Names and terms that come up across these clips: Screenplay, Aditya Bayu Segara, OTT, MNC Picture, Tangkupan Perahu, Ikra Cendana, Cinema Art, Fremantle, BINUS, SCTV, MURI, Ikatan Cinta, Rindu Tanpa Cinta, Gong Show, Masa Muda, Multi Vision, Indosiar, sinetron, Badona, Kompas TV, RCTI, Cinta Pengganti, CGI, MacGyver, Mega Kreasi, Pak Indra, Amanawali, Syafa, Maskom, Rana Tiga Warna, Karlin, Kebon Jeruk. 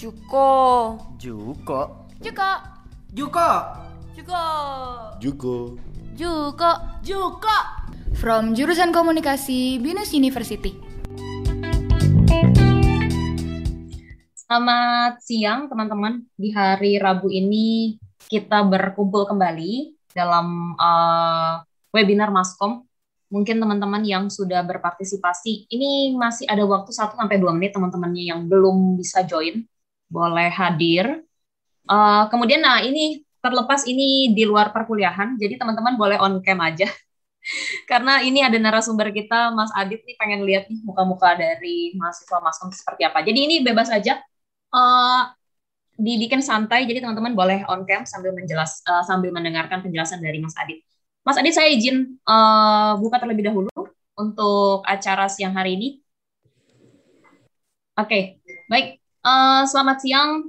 Juko from jurusan komunikasi BINUS University. Selamat siang teman-teman. Di hari Rabu ini kita berkumpul kembali dalam webinar Maskom. Mungkin teman-teman yang sudah berpartisipasi, ini masih ada waktu 1-2 menit teman-temannya yang belum bisa join, boleh hadir. Kemudian, ini terlepas ini di luar perkuliahan, jadi teman-teman boleh on cam aja. Karena ini ada narasumber kita, Mas Adit, nih pengen lihat nih muka-muka dari mahasiswa Maskom seperti apa. Jadi ini bebas aja, dibikin santai, jadi teman-teman boleh on cam sambil mendengarkan penjelasan dari Mas Adit. Mas Adit, saya izin buka terlebih dahulu untuk acara siang hari ini. Oke, baik. Selamat siang,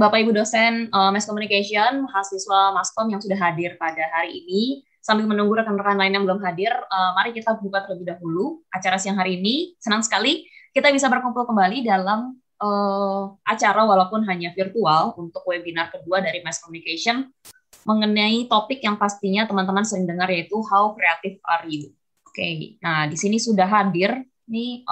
Bapak-Ibu dosen Mass Communication, mahasiswa Maskom yang sudah hadir pada hari ini. Sambil menunggu rekan-rekan lain yang belum hadir, mari kita buka terlebih dahulu acara siang hari ini. Senang sekali kita bisa berkumpul kembali dalam acara walaupun hanya virtual untuk webinar kedua dari Mass Communication, mengenai topik yang pastinya teman-teman sering dengar, yaitu How Creative Are You? Oke, nah di sini sudah hadir nih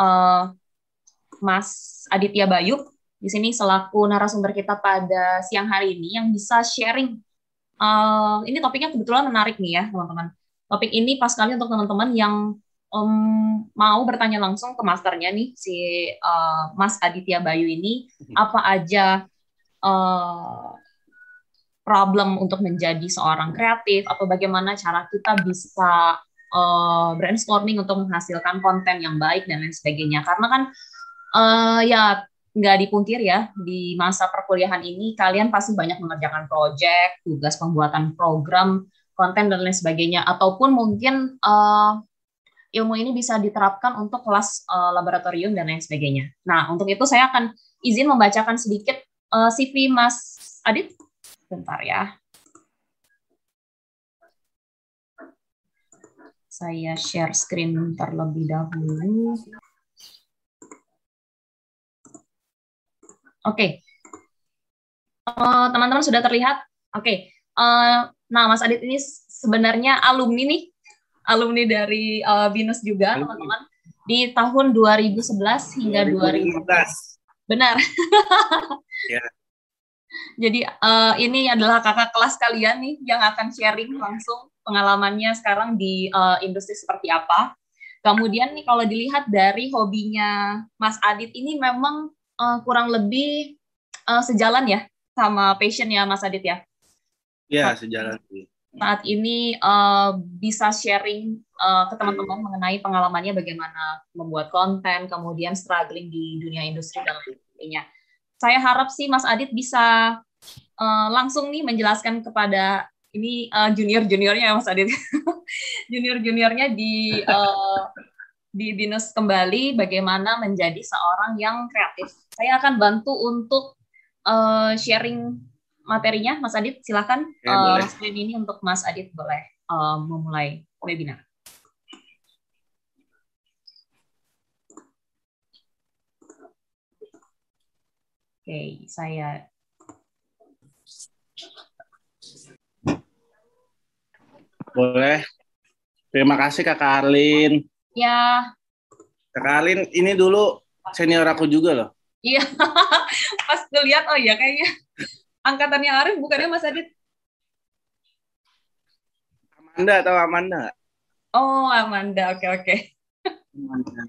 Mas Aditya Bayu, di sini selaku narasumber kita pada siang hari ini yang bisa sharing. Ini topiknya kebetulan menarik nih ya teman-teman. Topik ini pas sekali untuk teman-teman yang mau bertanya langsung ke masternya nih, si Mas Aditya Bayu ini, apa aja problem untuk menjadi seorang kreatif, atau bagaimana cara kita bisa brainstorming untuk menghasilkan konten yang baik dan lain sebagainya. Karena kan ya nggak dipungkir ya, di masa perkuliahan ini kalian pasti banyak mengerjakan proyek, tugas pembuatan program, konten dan lain sebagainya. Ataupun mungkin ilmu ini bisa diterapkan untuk kelas laboratorium dan lain sebagainya. Nah, untuk itu saya akan izin membacakan sedikit CV Mas Adit. Bentar ya. Saya share screen terlebih dahulu. Oke. Teman-teman sudah terlihat? Oke. Nah, Mas Adit ini sebenarnya alumni nih. Alumni dari BINUS juga, teman-teman. Di tahun 2011 hingga 2015. Benar. Ya. Jadi ini adalah kakak kelas kalian nih yang akan sharing langsung pengalamannya sekarang di industri seperti apa. Kemudian nih kalau dilihat dari hobinya Mas Adit ini memang kurang lebih sejalan ya sama passion ya Mas Adit ya? Ya, sejalan. Saat ini bisa sharing ke teman-teman mengenai pengalamannya bagaimana membuat konten, kemudian struggling di dunia industri dan lain-lainnya. Saya harap sih Mas Adit bisa langsung nih menjelaskan kepada ini junior-juniornya ya Mas Adit. Junior-juniornya di BINUS kembali bagaimana menjadi seorang yang kreatif. Saya akan bantu untuk sharing materinya. Mas Adit silakan, screen ini untuk Mas Adit, boleh memulai webinar. Oke, saya boleh. Terima kasih Kak Karlin. Ya. Kak Karlin ini dulu senior aku juga loh. Iya. Pas ngeliat, oh iya kayaknya angkatannya Arif, bukannya Mas Adit? Amanda, tahu Amanda? Oh, Amanda. Oke. Amanda.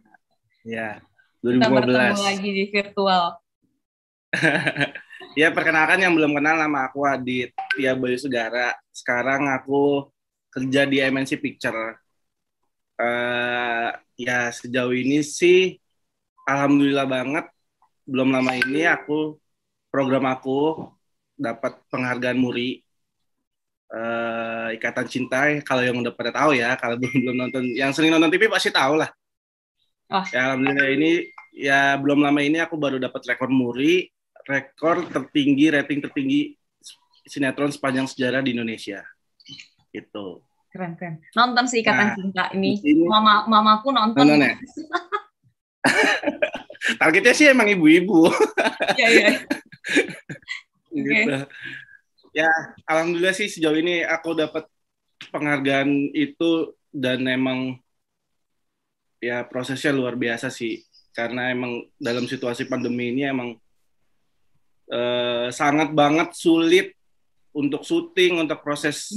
Ya. 2015. Kita bertemu lagi di virtual. Ya, perkenalkan yang belum kenal, nama aku Aditya Bayu Segara. Sekarang aku kerja di MNC Picture. Ya, sejauh ini sih alhamdulillah banget. Belum lama ini program aku dapat penghargaan Muri Ikatan Cinta. Kalau yang udah pada tahu ya, kalau belum nonton, yang sering nonton TV pasti tahu lah. Ya, alhamdulillah ini ya belum lama ini aku baru dapat rekor Muri. Rekor tertinggi, rating tertinggi sinetron sepanjang sejarah di Indonesia. Gitu. Keren. Nonton sih Ikatan Cinta ini. Mamaku nonton. Ya? Targetnya sih emang ibu-ibu. Iya. Gitu. Okay. Ya, alhamdulillah sih sejauh ini aku dapat penghargaan itu, dan emang ya prosesnya luar biasa sih, karena emang dalam situasi pandemi ini emang sangat banget sulit untuk syuting, untuk proses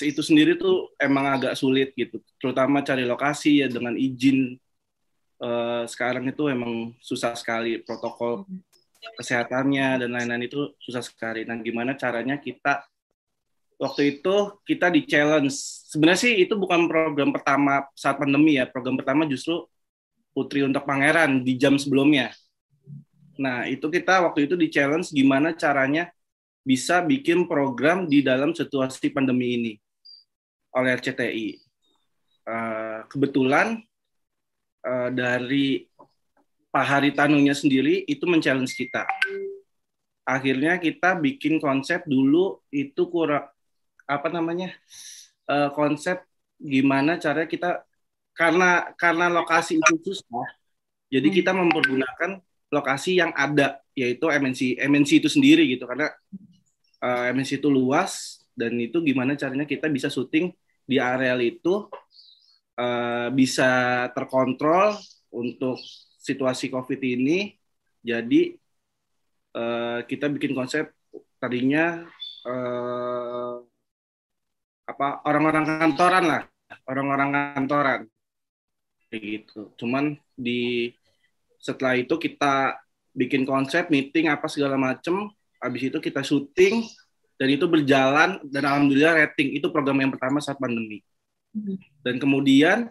itu sendiri tuh emang agak sulit gitu, terutama cari lokasi ya dengan izin sekarang itu emang susah sekali, protokol kesehatannya dan lain-lain itu susah sekali. Nah, gimana caranya kita waktu itu kita di challenge. Sebenarnya sih itu bukan program pertama saat pandemi ya. Program pertama justru Putri Untuk Pangeran di jam sebelumnya. Nah, itu kita waktu itu di challenge gimana caranya bisa bikin program di dalam situasi pandemi ini oleh RCTI. Kebetulan dari Pak Hary Tanoe sendiri itu men-challenge kita. Akhirnya kita bikin konsep dulu itu konsep gimana caranya kita, karena lokasi itu susah, jadi kita mempergunakan lokasi yang ada, yaitu MNC itu sendiri gitu, karena MNC itu luas, dan itu gimana caranya kita bisa syuting di areal itu bisa terkontrol untuk situasi COVID ini. Jadi kita bikin konsep tadinya orang-orang kantoran kayak gitu. Cuman setelah itu kita bikin konsep meeting apa segala macem, habis itu kita syuting dan itu berjalan, dan alhamdulillah rating itu program yang pertama saat pandemi. Dan kemudian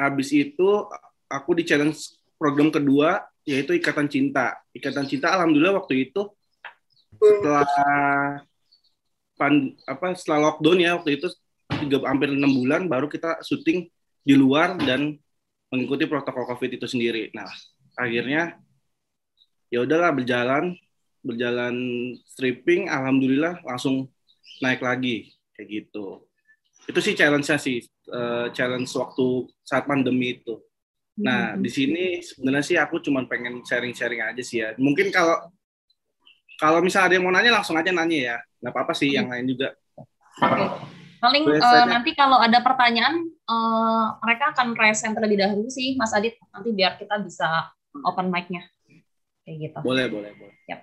habis itu aku di challenge program kedua, yaitu Ikatan Cinta. Ikatan Cinta alhamdulillah waktu itu setelah lockdown ya, waktu itu hampir 6 bulan baru kita syuting di luar dan mengikuti protokol COVID itu sendiri. Nah, akhirnya ya udahlah berjalan stripping, alhamdulillah langsung naik lagi kayak gitu. Itu sih challenge-nya sih, challenge waktu saat pandemi itu. Nah, di sini sebenarnya sih aku cuma pengen sharing-sharing aja sih ya. Mungkin kalau misalnya ada yang mau nanya langsung aja nanya ya. Nggak apa-apa sih, yang lain juga. Okay. Paling nanti kalau ada pertanyaan, mereka akan raise hand terlebih dahulu sih, Mas Adit. Nanti biar kita bisa open mic-nya. Kayak gitu. Boleh. Yep.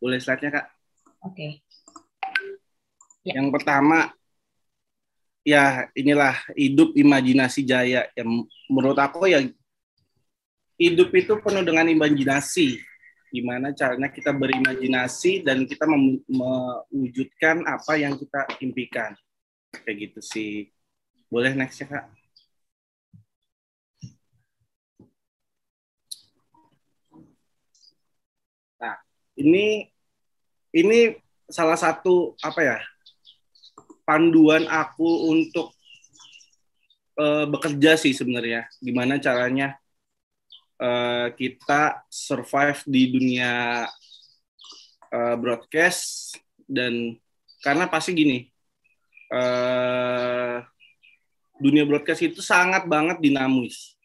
Boleh slide-nya, Kak. Oke. Okay. Yep. Yang pertama, ya inilah hidup imajinasi jaya. Yang menurut aku ya hidup itu penuh dengan imajinasi. Gimana caranya kita berimajinasi dan kita mewujudkan apa yang kita impikan. Kayak gitu sih. Boleh next ya, Kak. Nah, ini salah satu panduan aku untuk bekerja sih sebenarnya. Gimana caranya kita survive di dunia broadcast, dan karena pasti gini, dunia broadcast itu sangat banget dinamis.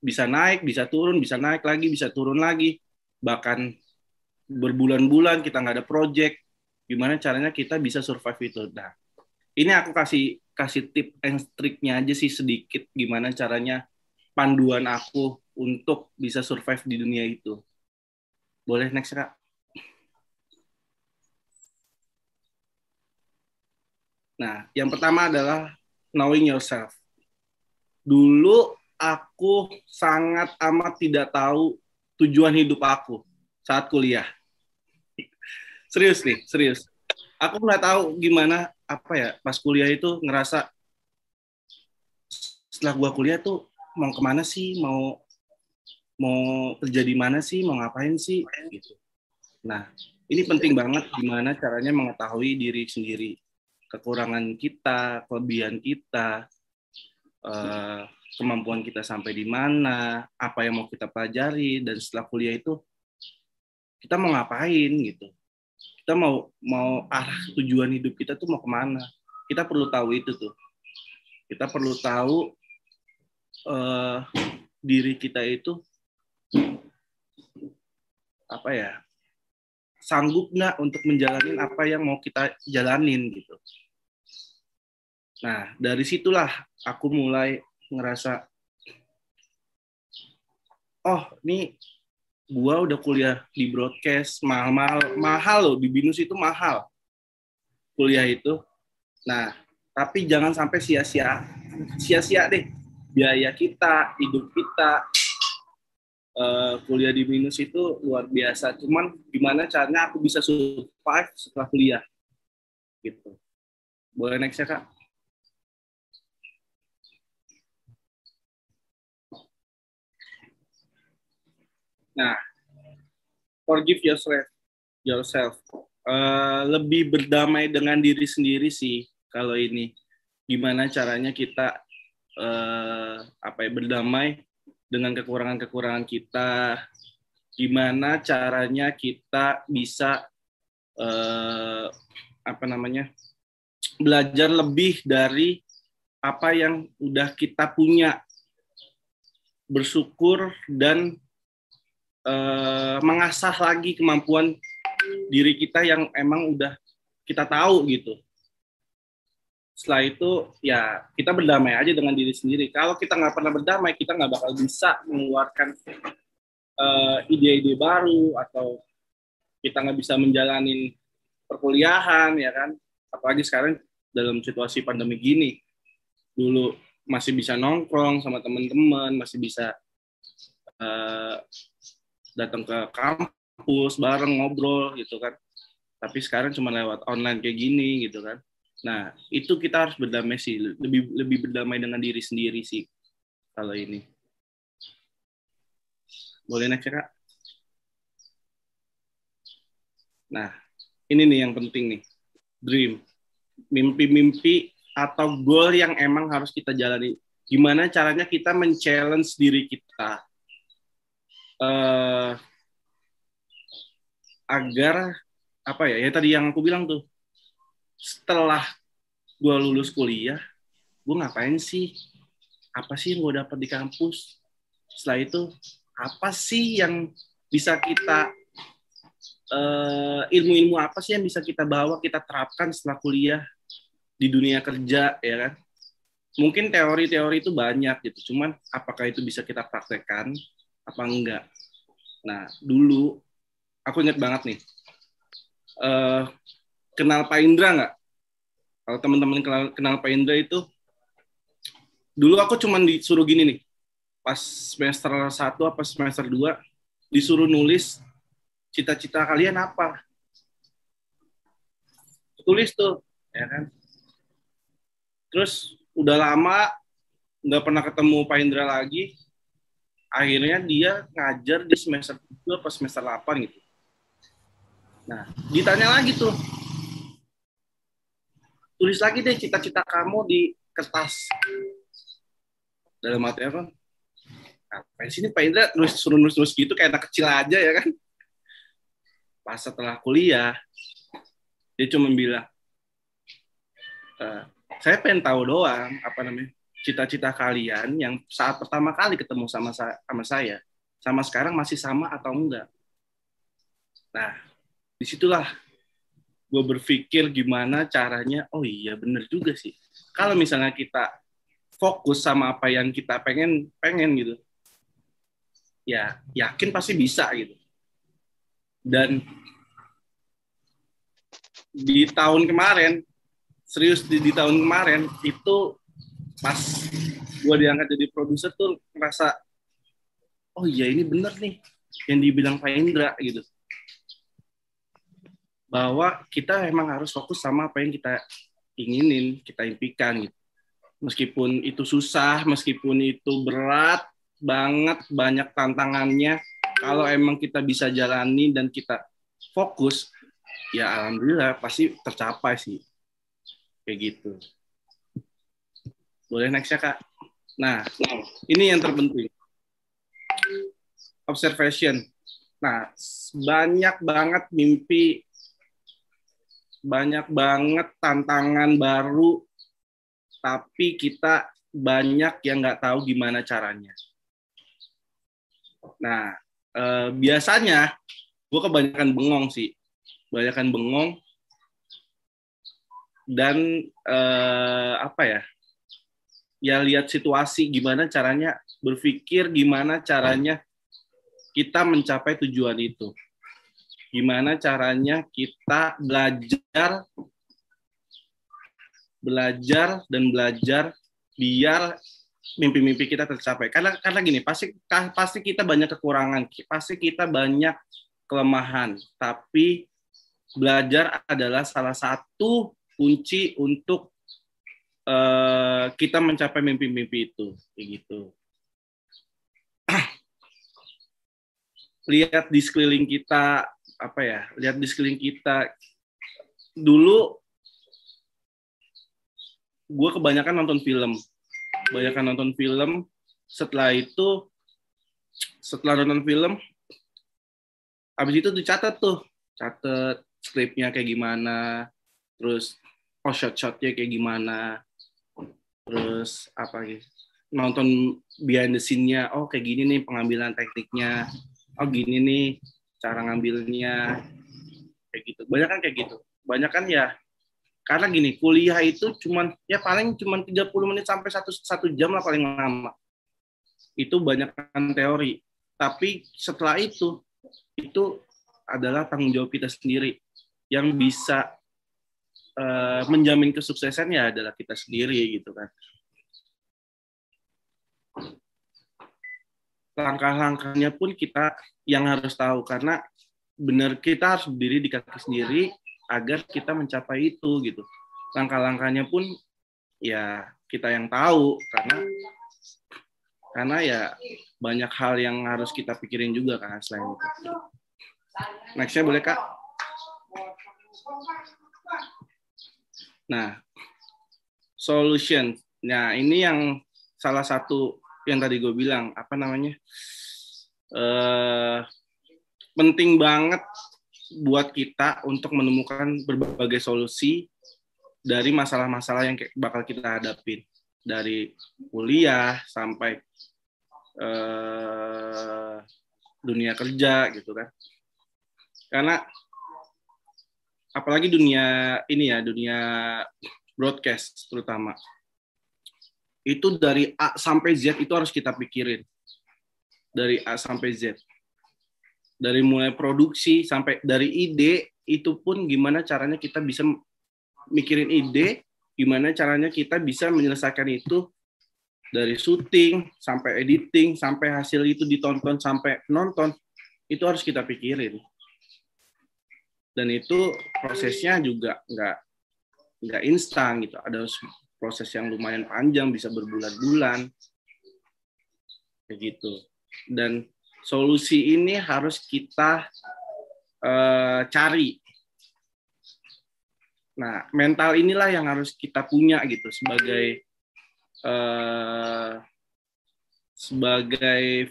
Bisa naik, bisa turun, bisa naik lagi, bisa turun lagi. Bahkan berbulan-bulan kita nggak ada project. Gimana caranya kita bisa survive itu. Nah, ini aku kasih tip and trick-nya aja sih sedikit, gimana caranya panduan aku untuk bisa survive di dunia itu. Boleh next, Kak. Nah, yang pertama adalah knowing yourself. Dulu aku sangat amat tidak tahu tujuan hidup aku saat kuliah. Serius. Aku nggak tahu gimana, pas kuliah itu ngerasa setelah gua kuliah tuh mau kemana sih, mau kerja di mana sih, mau ngapain sih, gitu. Nah, ini penting banget gimana caranya mengetahui diri sendiri, kekurangan kita, kelebihan kita, kemampuan kita sampai di mana, apa yang mau kita pelajari, dan setelah kuliah itu kita mau ngapain gitu. Kita mau arah tujuan hidup kita tuh mau kemana. Kita perlu tahu itu tuh. Kita perlu tahu diri kita itu apa ya, sanggup nggak untuk menjalani apa yang mau kita jalanin gitu. Nah, dari situlah aku mulai ngerasa, oh ini gua udah kuliah di broadcast, mahal loh, di BINUS itu mahal kuliah itu. Nah, tapi jangan sampai sia-sia deh biaya kita, hidup kita. Kuliah di BINUS itu luar biasa. Cuman gimana caranya aku bisa survive setelah kuliah? Gitu. Boleh next ya, Kak? Nah, forgive yourself. Lebih berdamai dengan diri sendiri sih kalau ini. Gimana caranya kita berdamai dengan kekurangan-kekurangan kita, gimana caranya kita bisa belajar lebih dari apa yang udah kita punya, bersyukur dan mengasah lagi kemampuan diri kita yang emang udah kita tahu gitu. Setelah itu ya kita berdamai aja dengan diri sendiri. Kalau kita nggak pernah berdamai, kita nggak bakal bisa mengeluarkan ide-ide baru, atau kita nggak bisa menjalani perkuliahan, ya kan? Apalagi sekarang dalam situasi pandemi gini. Dulu masih bisa nongkrong sama teman-teman, masih bisa datang ke kampus bareng ngobrol gitu kan. Tapi sekarang cuma lewat online kayak gini gitu kan. Nah, itu kita harus berdamai sih, lebih berdamai dengan diri sendiri sih kalau ini. Boleh next ya, Kak? Nah, ini nih yang penting nih. Dream. Mimpi-mimpi atau goal yang emang harus kita jalani. Gimana caranya kita men-challenge diri kita agar tadi yang aku bilang tuh, setelah gue lulus kuliah, gue ngapain sih? Apa sih yang gue dapat di kampus? Setelah itu, apa sih yang bisa kita, ilmu-ilmu apa sih yang bisa kita bawa, kita terapkan setelah kuliah di dunia kerja, ya kan? Mungkin teori-teori itu banyak gitu, cuman apakah itu bisa kita praktekkan, apa enggak? Nah, dulu, aku ingat banget nih, kenal Pak Indra nggak? Kalau teman-teman kenal Pak Indra itu, dulu aku cuma disuruh gini nih, pas semester 1 apa semester 2, disuruh nulis cita-cita kalian apa. Tulis tuh, ya kan? Terus udah lama nggak pernah ketemu Pak Indra lagi, akhirnya dia ngajar di semester 2 apa semester 8 gitu. Nah, ditanya lagi tuh, tulis lagi deh cita-cita kamu di kertas. Dalam hati apa? Nah, sini Pak Indra suruh nulis gitu kayak anak kecil aja, ya kan? Pas setelah kuliah, dia cuma bilang, saya pengen tahu doang, cita-cita kalian yang saat pertama kali ketemu sama saya, sama sekarang masih sama atau enggak? Nah, disitulah gue berpikir gimana caranya, oh iya bener juga sih. Kalau misalnya kita fokus sama apa yang kita pengen gitu, ya yakin pasti bisa gitu. Dan di tahun kemarin, serius di tahun kemarin, itu pas gue diangkat jadi produser tuh ngerasa, oh iya ini bener nih yang dibilang Pak Indra gitu. Bahwa kita emang harus fokus sama apa yang kita inginin, kita impikan gitu. Meskipun itu susah, meskipun itu berat banget, banyak tantangannya, kalau emang kita bisa jalani dan kita fokus, ya alhamdulillah pasti tercapai sih. Kayak gitu. Boleh next ya, Kak? Nah, ini yang terpenting. Observation. Nah, banyak banget mimpi, banyak banget tantangan baru, tapi kita banyak yang nggak tahu gimana caranya. Nah, biasanya Gue kebanyakan bengong sih. Kebanyakan bengong. Dan ya lihat situasi, gimana caranya berpikir, gimana caranya kita mencapai tujuan itu. Gimana caranya kita belajar biar mimpi-mimpi kita tercapai. Karena gini, pasti kita banyak kekurangan, pasti kita banyak kelemahan, tapi belajar adalah salah satu kunci untuk kita mencapai mimpi-mimpi itu, kayak gitu. Lihat di sekeliling kita, lihat di sekeliling kita. Dulu gue kebanyakan nonton film. Setelah nonton film, abis itu catet scriptnya kayak gimana, terus shot-shotnya kayak gimana, terus nonton behind the scene-nya, oh kayak gini nih pengambilan tekniknya, oh gini nih cara ngambilnya, kayak gitu. Banyak kan ya, karena gini, kuliah itu paling 30 menit sampai 1 jam lah paling lama. Itu banyakkan teori. Tapi setelah itu adalah tanggung jawab kita sendiri. Yang bisa menjamin kesuksesannya adalah kita sendiri, gitu kan. Langkah-langkahnya pun kita yang harus tahu, karena benar kita harus berdiri di kaki sendiri, agar kita mencapai itu, gitu. Langkah-langkahnya pun ya kita yang tahu, karena ya banyak hal yang harus kita pikirin juga kan selain itu. Next-nya boleh, Kak? Nah, solution. Nah, ini yang salah satu yang tadi gue bilang, penting banget buat kita untuk menemukan berbagai solusi dari masalah-masalah yang bakal kita hadapin, dari kuliah sampai dunia kerja, gitu kan. Karena apalagi dunia broadcast terutama, itu dari A sampai Z itu harus kita pikirin, dari A sampai Z. Dari mulai produksi sampai dari ide, itu pun gimana caranya kita bisa mikirin ide, gimana caranya kita bisa menyelesaikan itu, dari syuting sampai editing sampai hasil itu ditonton sampai penonton, itu harus kita pikirin. Dan itu prosesnya juga nggak instan gitu, ada proses yang lumayan panjang, bisa berbulan-bulan kayak gitu. Dan solusi ini harus kita cari. Nah, mental inilah yang harus kita punya gitu sebagai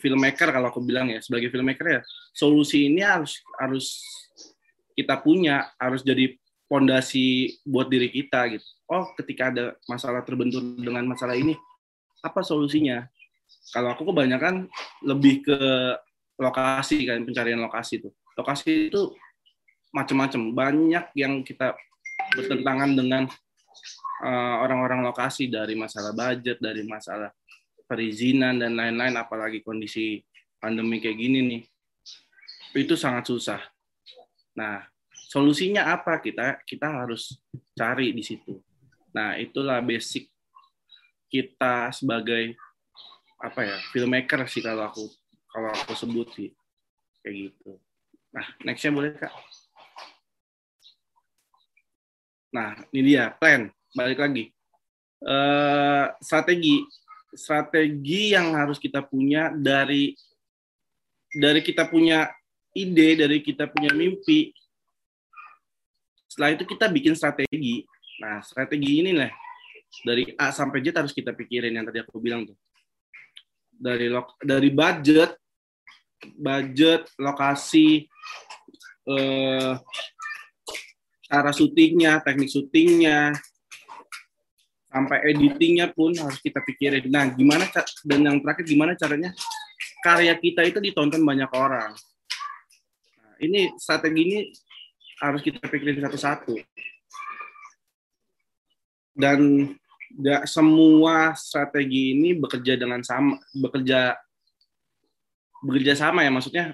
filmmaker, kalau aku bilang ya, sebagai filmmaker ya, solusi ini harus kita punya, harus jadi fondasi buat diri kita gitu. Oh, ketika ada masalah terbentur dengan masalah ini, apa solusinya? Kalau aku kebanyakan lebih ke lokasi kan, pencarian lokasi itu. Lokasi itu macam-macam, banyak yang kita bertentangan dengan orang-orang lokasi, dari masalah budget, dari masalah perizinan dan lain-lain, apalagi kondisi pandemi kayak gini nih. Itu sangat susah. Nah, solusinya apa? Kita harus cari di situ. Nah, itulah basic kita sebagai filmmaker sih, kalau aku sebut sih kayak gitu. Nah, next-nya boleh, Kak. Nah, ini dia plan, balik lagi. Strategi yang harus kita punya, dari kita punya ide, dari kita punya mimpi. Setelah itu kita bikin strategi. Nah, strategi ini lah dari A sampai Z harus kita pikirin yang tadi aku bilang tuh. Dari budget, lokasi, cara syutingnya, teknik syutingnya, sampai editingnya pun harus kita pikirin. Nah, dan yang terakhir, gimana caranya karya kita itu ditonton banyak orang. Nah, ini strategi ini harus kita pikirin satu-satu. Dan nggak semua strategi ini bekerja dengan sama, bekerja sama ya, maksudnya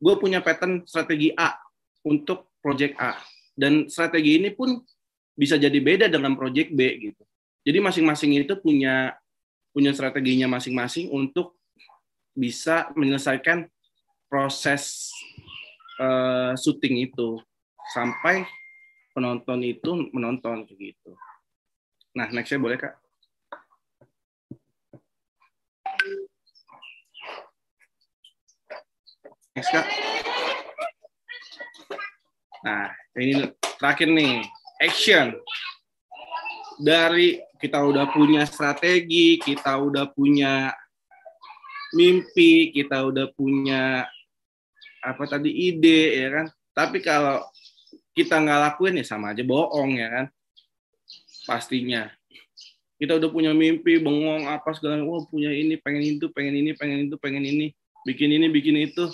gue punya pattern strategi A untuk project A, dan strategi ini pun bisa jadi beda dengan project B gitu. Jadi masing-masing itu punya strateginya masing-masing untuk bisa menyelesaikan proses syuting itu sampai penonton itu menonton gitu. Nah, next-nya boleh, Kak. Next, Kak. Nah, ini terakhir nih. Action. Dari kita udah punya strategi, kita udah punya mimpi, kita udah punya ide, ya kan? Tapi kalau kita nggak lakuin, ya sama aja bohong, ya kan? Pastinya kita udah punya mimpi, bengong apa segala, wah punya ini, pengen itu, pengen ini, pengen itu, pengen ini, bikin ini, bikin itu.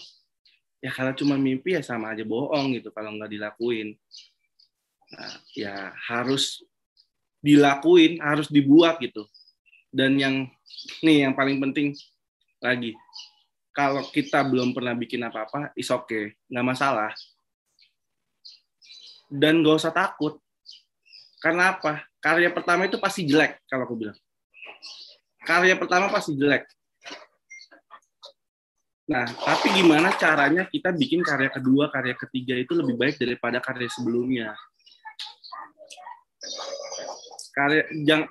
Ya kalau cuma mimpi ya sama aja bohong gitu kalau nggak dilakuin. Nah, ya harus dilakuin, harus dibuat gitu. Dan yang paling penting lagi, kalau kita belum pernah bikin apa-apa, it's okay, nggak masalah. Dan nggak usah takut. Karena apa? Karya pertama itu pasti jelek, kalau aku bilang. Karya pertama pasti jelek. Nah, tapi gimana caranya kita bikin karya kedua, karya ketiga itu lebih baik daripada karya sebelumnya.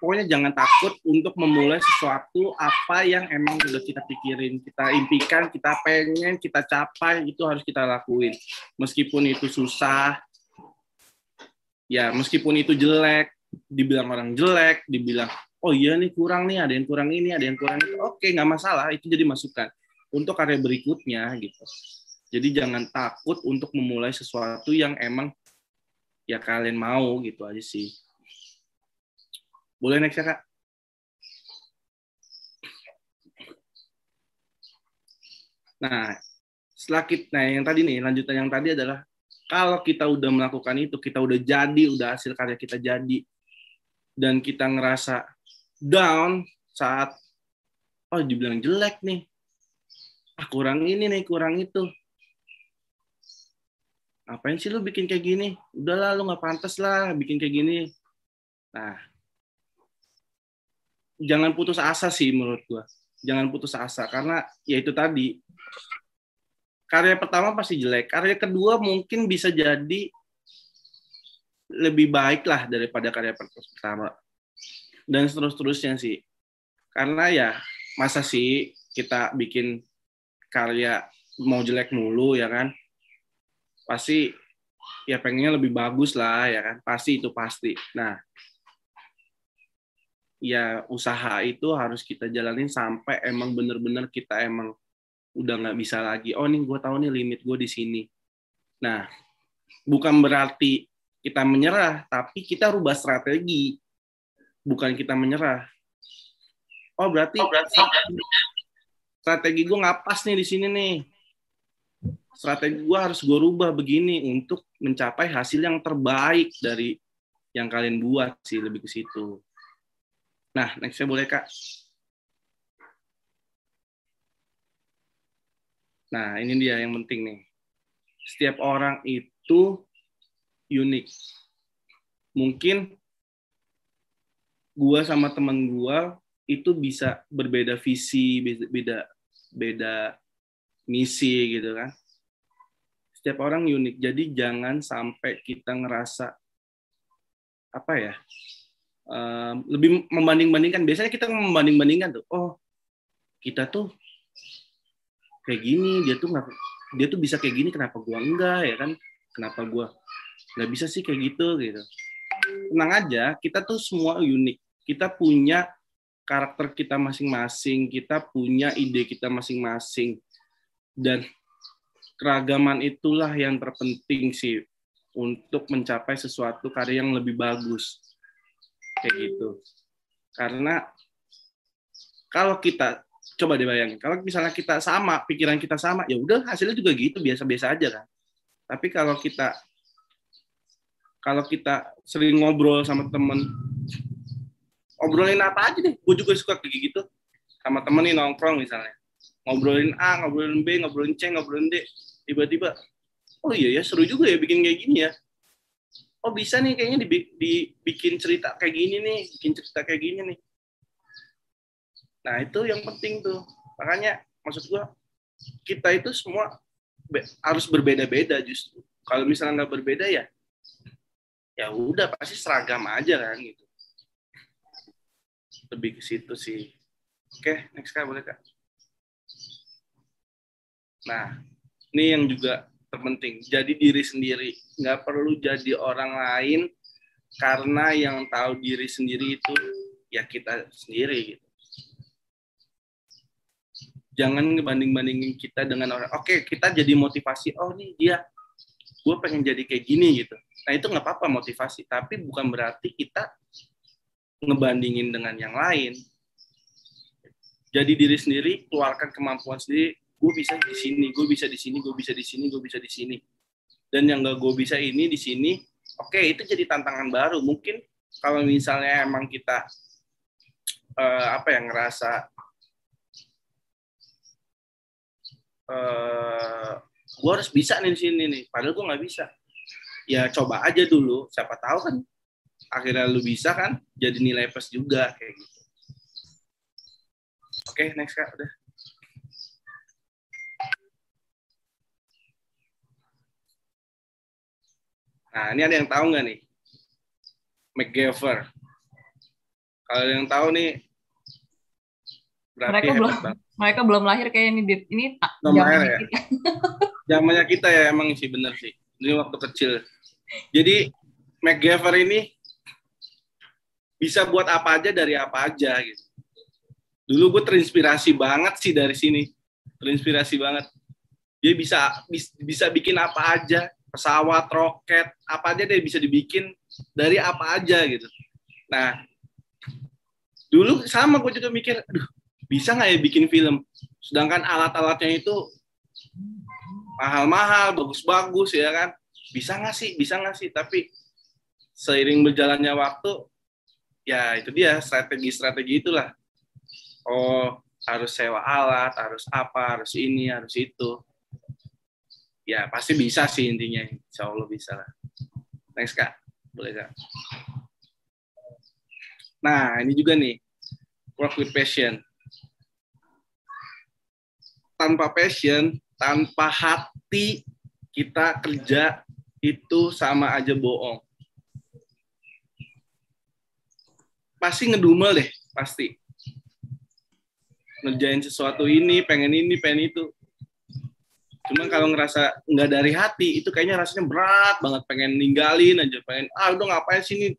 Pokoknya jangan takut untuk memulai sesuatu apa yang emang udah kita pikirin, kita impikan, kita pengen, kita capai, itu harus kita lakuin. Meskipun itu susah, ya meskipun itu jelek, dibilang orang jelek, dibilang oh iya nih kurang nih, ada yang kurang ini, ada yang kurang itu, oke nggak masalah, itu jadi masukan untuk karya berikutnya gitu. Jadi jangan takut untuk memulai sesuatu yang emang ya kalian mau gitu aja sih. Boleh next ya, Kak? Nah, yang tadi nih, lanjutan yang tadi adalah kalau kita udah melakukan itu, kita udah jadi, udah hasil karya kita jadi, dan kita ngerasa down saat, oh dibilang jelek nih, kurang ini nih, kurang itu. Apain sih lu bikin kayak gini? Udahlah, lu nggak pantas lah bikin kayak gini. Nah, jangan putus asa sih menurut gua. Jangan putus asa, karena ya itu tadi, karya pertama pasti jelek, karya kedua mungkin bisa jadi lebih baik lah daripada karya pertama. Dan seterusnya sih. Karena ya masa sih kita bikin karya mau jelek mulu, ya kan? Pasti ya pengennya lebih bagus lah, ya kan? Pasti itu pasti. Nah, ya usaha itu harus kita jalanin sampai emang bener-bener kita emang udah nggak bisa lagi. Oh nih gue tahu nih limit gue di sini. Nah, bukan berarti kita menyerah, tapi kita rubah strategi. Bukan kita menyerah. Oh berarti strategi gue nggak pas nih di sini nih. Strategi gue harus gue rubah begini untuk mencapai hasil yang terbaik dari yang kalian buat sih, lebih ke situ. Nah, next-nya boleh, Kak. Nah, ini dia yang penting nih. Setiap orang itu unik. Mungkin gua sama teman gua itu bisa berbeda visi, beda misi gitu kan. Setiap orang unik. Jadi jangan sampai kita ngerasa lebih membanding-bandingkan. Biasanya kita membanding-bandingkan tuh. Oh, kita tuh kayak gini, dia tuh bisa kayak gini, kenapa gua enggak, ya kan? Kenapa gua nggak bisa sih kayak gitu. Tenang aja, kita tuh semua unik. Kita punya karakter kita masing-masing, kita punya ide kita masing-masing. Dan keragaman itulah yang terpenting sih untuk mencapai sesuatu karya yang lebih bagus. Kayak gitu. Karena kalau kita Coba dibayangin, kalau misalnya kita sama, pikiran kita sama, ya udah hasilnya juga gitu, biasa-biasa aja kan. Tapi kalau kita sering ngobrol sama temen, obrolin apa aja deh, gue juga suka kayak gitu. Sama temen nih nongkrong misalnya, ngobrolin A, ngobrolin B, ngobrolin C, ngobrolin D, tiba-tiba, oh iya ya seru juga ya bikin kayak gini ya. Oh bisa nih kayaknya dibikin cerita kayak gini nih, bikin cerita kayak gini nih. Nah itu yang penting tuh, makanya maksud gue, kita itu semua harus berbeda-beda justru. Kalau misalnya nggak berbeda ya, ya udah pasti seragam aja kan gitu. Lebih ke situ sih. Oke, next Kak, boleh Kak. Nah, ini yang juga terpenting. Jadi diri sendiri. Nggak perlu jadi orang lain karena yang tahu diri sendiri itu ya kita sendiri gitu. Jangan ngebanding-bandingin kita dengan orang. Oke, kita jadi motivasi. Oh, nih dia. Gue pengen jadi kayak gini gitu. Nah itu nggak apa-apa motivasi, tapi bukan berarti kita ngebandingin dengan yang lain. Jadi diri sendiri, keluarkan kemampuan sendiri. Gue bisa di sini, gue bisa di sini, gue bisa di sini, gue bisa di sini. Dan yang nggak gue bisa ini di sini, oke itu jadi tantangan baru. Mungkin kalau misalnya emang kita ngerasa gue harus bisa nih di sini nih, padahal gue nggak bisa. Ya coba aja dulu, siapa tahu kan akhirnya lu bisa kan, jadi nilai plus juga kayak gitu. Oke, next Kak, udah. Nah, ini ada yang tahu nggak nih? MacGyver. Kalau ada yang tahu nih, berarti mereka belum lahir kayak ini. Ini zamannya kita. Zamannya kita ya emang sih, bener sih. Ini waktu kecil. Jadi MacGyver ini bisa buat apa aja dari apa aja gitu. Dulu gue terinspirasi banget sih dari sini. Terinspirasi banget. Dia bisa bikin apa aja, pesawat, roket, apa aja dia bisa dibikin dari apa aja gitu. Nah, dulu sama gue juga mikir, aduh, bisa nggak ya bikin film? Sedangkan alat-alatnya itu mahal-mahal, bagus-bagus ya kan, bisa nggak sih, tapi seiring berjalannya waktu, ya itu dia strategi itulah. Oh harus sewa alat, harus apa, harus ini, harus itu. Ya pasti bisa sih intinya, insya Allah bisa lah. Next Kak, boleh Kak. Nah ini juga nih, work with passion. Tanpa passion, tanpa hati kita kerja itu sama aja bohong. Pasti ngedumel deh, pasti. Ngerjain sesuatu ini, pengen itu. Cuman kalau ngerasa nggak dari hati, itu kayaknya rasanya berat banget, pengen ninggalin aja, pengen, udah ngapain sih ini?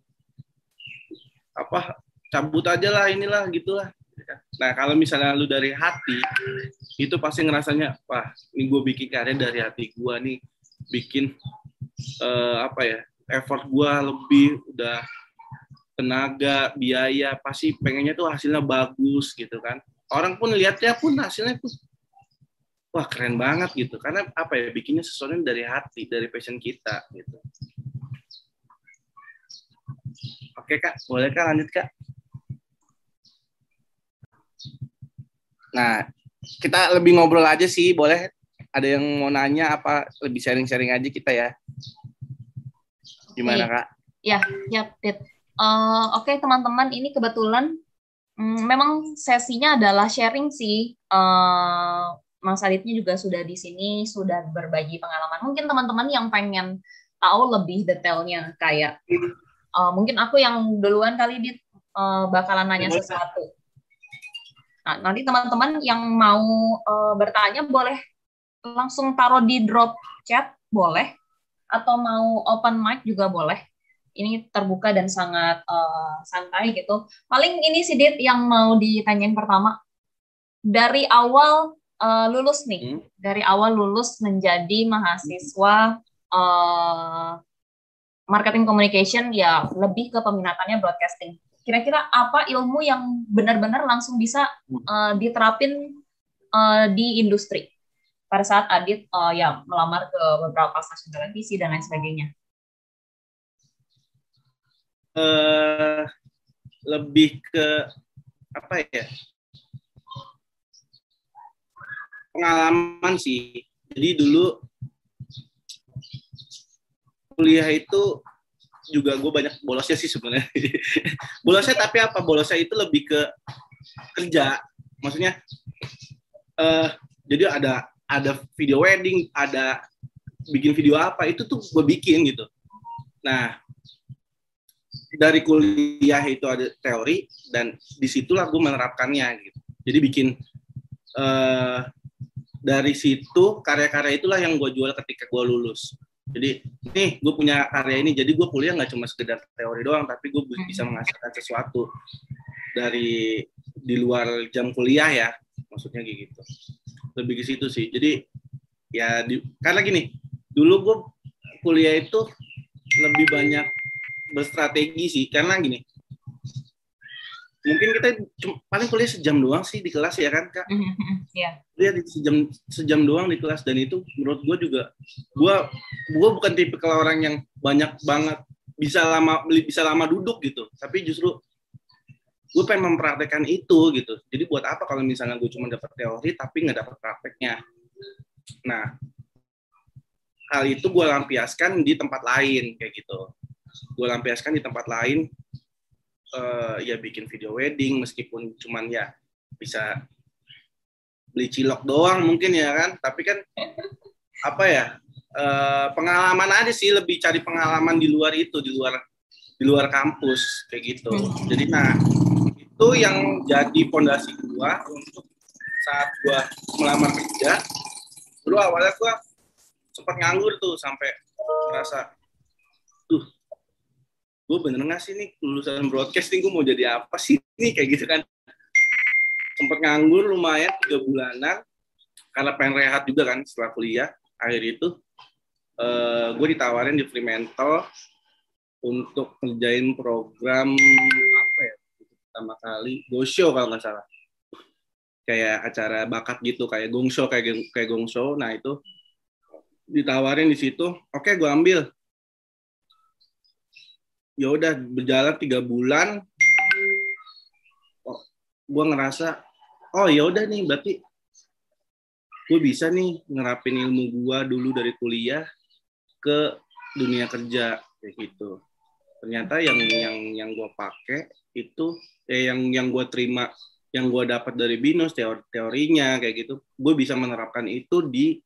Cabut aja lah, inilah, gitulah. Nah kalau misalnya lu dari hati itu pasti ngerasanya wah ini gue bikin karya dari hati gue nih, bikin effort gue lebih, udah tenaga, biaya, pasti pengennya tuh hasilnya bagus gitu kan. Orang pun lihatnya pun hasilnya tuh wah keren banget gitu, karena bikinnya sesuatu dari hati, dari passion kita gitu. Oke Kak, boleh Kak lanjut Kak. Nah, kita lebih ngobrol aja sih, boleh ada yang mau nanya apa, lebih sharing-sharing aja kita ya. Gimana Kak? Ya, siap. Oke, teman-teman, ini kebetulan memang sesinya adalah sharing sih. Mas Aditnya juga sudah di sini, sudah berbagi pengalaman. Mungkin teman-teman yang pengen tahu lebih detailnya kayak, mungkin aku yang duluan kali Dit bakalan nanya sesuatu. Nah, nanti teman-teman yang mau bertanya boleh langsung taruh di drop chat, boleh. Atau mau open mic juga boleh. Ini terbuka dan sangat santai gitu. Paling ini sih Dit yang mau ditanyain pertama. Dari awal lulus nih. Dari awal lulus menjadi mahasiswa marketing communication, ya lebih ke peminatannya broadcasting. kira-kira apa ilmu yang benar-benar langsung bisa diterapin di industri pada saat Adit ya melamar ke beberapa stasiun televisi dan lain sebagainya? Lebih ke apa ya, pengalaman sih. Jadi dulu kuliah itu juga gue banyak bolosnya sih sebenarnya. Bolosnya tapi apa? Bolosnya itu lebih ke kerja. Maksudnya jadi ada video wedding, ada bikin video apa, itu tuh gue bikin gitu. Nah, dari kuliah itu ada teori dan disitulah gue menerapkannya gitu. Jadi bikin dari situ karya-karya itulah yang gue jual ketika gue lulus. Jadi nih gue punya karya ini, jadi gue kuliah nggak cuma sekedar teori doang, tapi gue bisa menghasilkan sesuatu dari di luar jam kuliah ya, maksudnya gitu. Lebih ke situ sih. Jadi ya karena gini, dulu gue kuliah itu lebih banyak berstrategi sih, karena gini, mungkin kita paling kuliah sejam doang sih di kelas ya kan Kak? Yeah. Lihat sejam doang di kelas, dan itu menurut gue juga gue bukan tipikal orang yang banyak banget bisa lama duduk gitu, tapi justru gue pengen mempraktekkan itu gitu. Jadi buat apa kalau misalnya gue cuma dapat teori tapi nggak dapat prakteknya? Nah, hal itu gue lampiaskan di tempat lain kayak gitu. Gue lampiaskan di tempat lain, ya bikin video wedding, meskipun cuman ya bisa beli cilok doang mungkin ya kan, tapi kan apa ya, pengalaman aja sih, lebih cari pengalaman di luar itu, di luar kampus kayak gitu. Jadi nah, itu yang jadi fondasi gua untuk saat gua melamar kerja. Dulu awalnya gua sempat nganggur tuh, sampai merasa gue bener nggak sih nih lulusan broadcasting, gue mau jadi apa sih nih, kayak gitu kan. Sempet nganggur lumayan 3 bulanan karena pengen rehat juga kan setelah kuliah. Akhir itu gue ditawarin di Fremantle untuk ngerjain program apa ya, pertama kali Gong Show kalau nggak salah, kayak acara bakat gitu, kayak Gong Show, kayak Gong Show. Nah itu ditawarin di situ, oke gue ambil. Ya udah berjalan 3 bulan, gue ngerasa ya udah nih, berarti gue bisa nih ngerapin ilmu gue dulu dari kuliah ke dunia kerja kayak gitu. Ternyata yang gue pakai itu yang gue terima, yang gue dapat dari BINUS, teorinya kayak gitu, gue bisa menerapkan itu di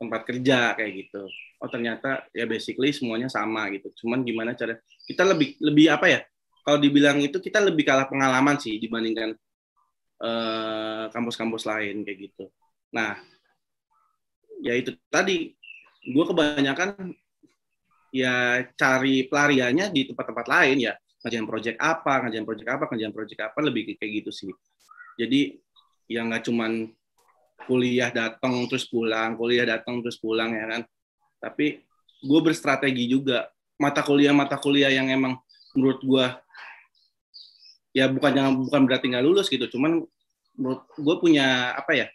tempat kerja kayak gitu. Oh ternyata ya basically semuanya sama gitu. Cuman gimana cara kita lebih apa ya? Kalau dibilang itu kita lebih kalah pengalaman sih dibandingkan kampus-kampus lain kayak gitu. Nah, ya itu tadi gue kebanyakan ya cari pelariannya di tempat-tempat lain ya. Ngajain project apa, lebih kayak gitu sih. Jadi yang nggak cuman kuliah datang terus pulang ya kan, tapi gue berstrategi juga. Mata kuliah yang emang menurut gue ya bukan berarti nggak lulus gitu, cuman menurut gue punya apa ya,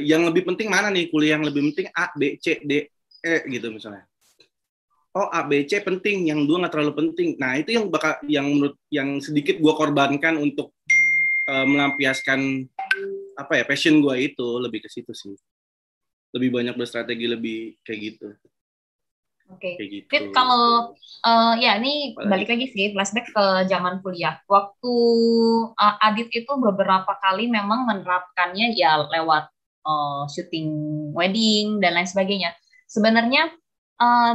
yang lebih penting mana nih, kuliah yang lebih penting A B C D E gitu misalnya. Oh A, B, C penting, yang 2 nggak terlalu penting. Nah itu yang sedikit gue korbankan untuk melampiaskan apa ya, passion gue itu, lebih ke situ sih. Lebih banyak berstrategi, lebih kayak gitu. Oke. Okay. Gitu. Kalau ya ini balik lagi sih, flashback ke zaman kuliah. Waktu Adit itu beberapa kali memang menerapkannya ya lewat syuting wedding dan lain sebagainya. Sebenarnya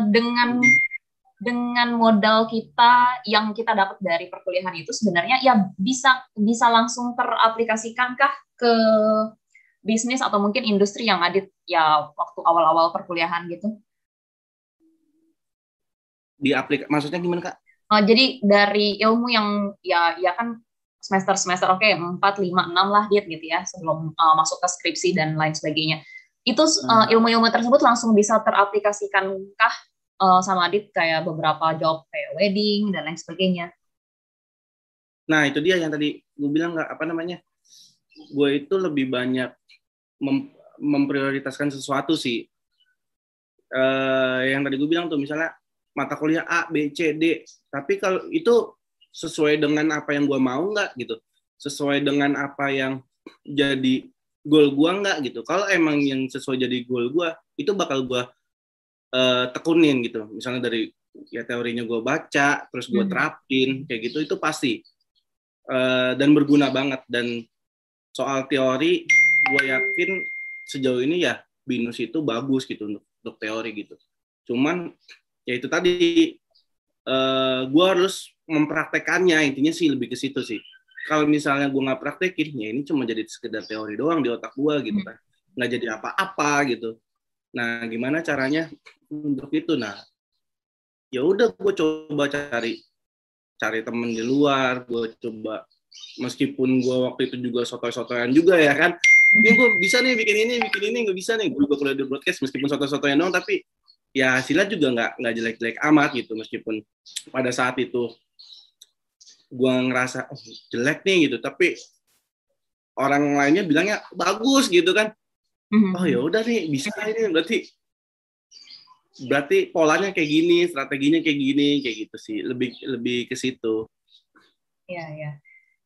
dengan modal kita yang kita dapat dari perkuliahan itu sebenarnya ya bisa langsung teraplikasikankah ke bisnis atau mungkin industri yang Adit ya waktu awal-awal perkuliahan gitu? Maksudnya gimana Kak? Jadi dari ilmu yang ya kan semester-semester 4, 5, 6 lah Dit gitu ya, sebelum masuk ke skripsi dan lain sebagainya. Itu ilmu-ilmu tersebut langsung bisa teraplikasikankah sama Adit kayak beberapa job kayak wedding dan lain sebagainya. Nah itu dia yang tadi gue bilang gue itu lebih banyak memprioritaskan sesuatu sih. Yang tadi gue bilang tuh misalnya mata kuliah A, B, C, D, tapi kalau itu sesuai dengan apa yang gue mau nggak gitu, sesuai dengan apa yang jadi goal gue nggak gitu. Kalau emang yang sesuai jadi goal gue itu bakal gue tekunin gitu, misalnya dari ya teorinya gue baca terus gue terapin kayak gitu, itu pasti dan berguna banget. Dan soal teori gue yakin sejauh ini ya BINUS itu bagus gitu untuk teori gitu, cuman ya itu tadi gue harus mempraktekannya, intinya sih lebih ke situ sih. Kalau misalnya gue nggak praktekin ya ini cuma jadi sekedar teori doang di otak gue gitu kan, nggak jadi apa-apa gitu. Nah gimana caranya untuk itu? Nah ya udah gue coba cari temen di luar, gue coba meskipun gue waktu itu juga sotoy-sotoyan juga ya kan, ini gue bisa nih bikin ini, gue bisa nih, gue juga kuliah di broadcast meskipun sotoy-sotoyan doang, tapi ya hasilnya juga nggak jelek-jelek amat gitu. Meskipun pada saat itu gue ngerasa jelek nih gitu, tapi orang lainnya bilangnya bagus gitu kan. Oh ya udah nih, bisa ini berarti polanya kayak gini, strateginya kayak gini, kayak gitu sih, lebih ke situ. Iya ya.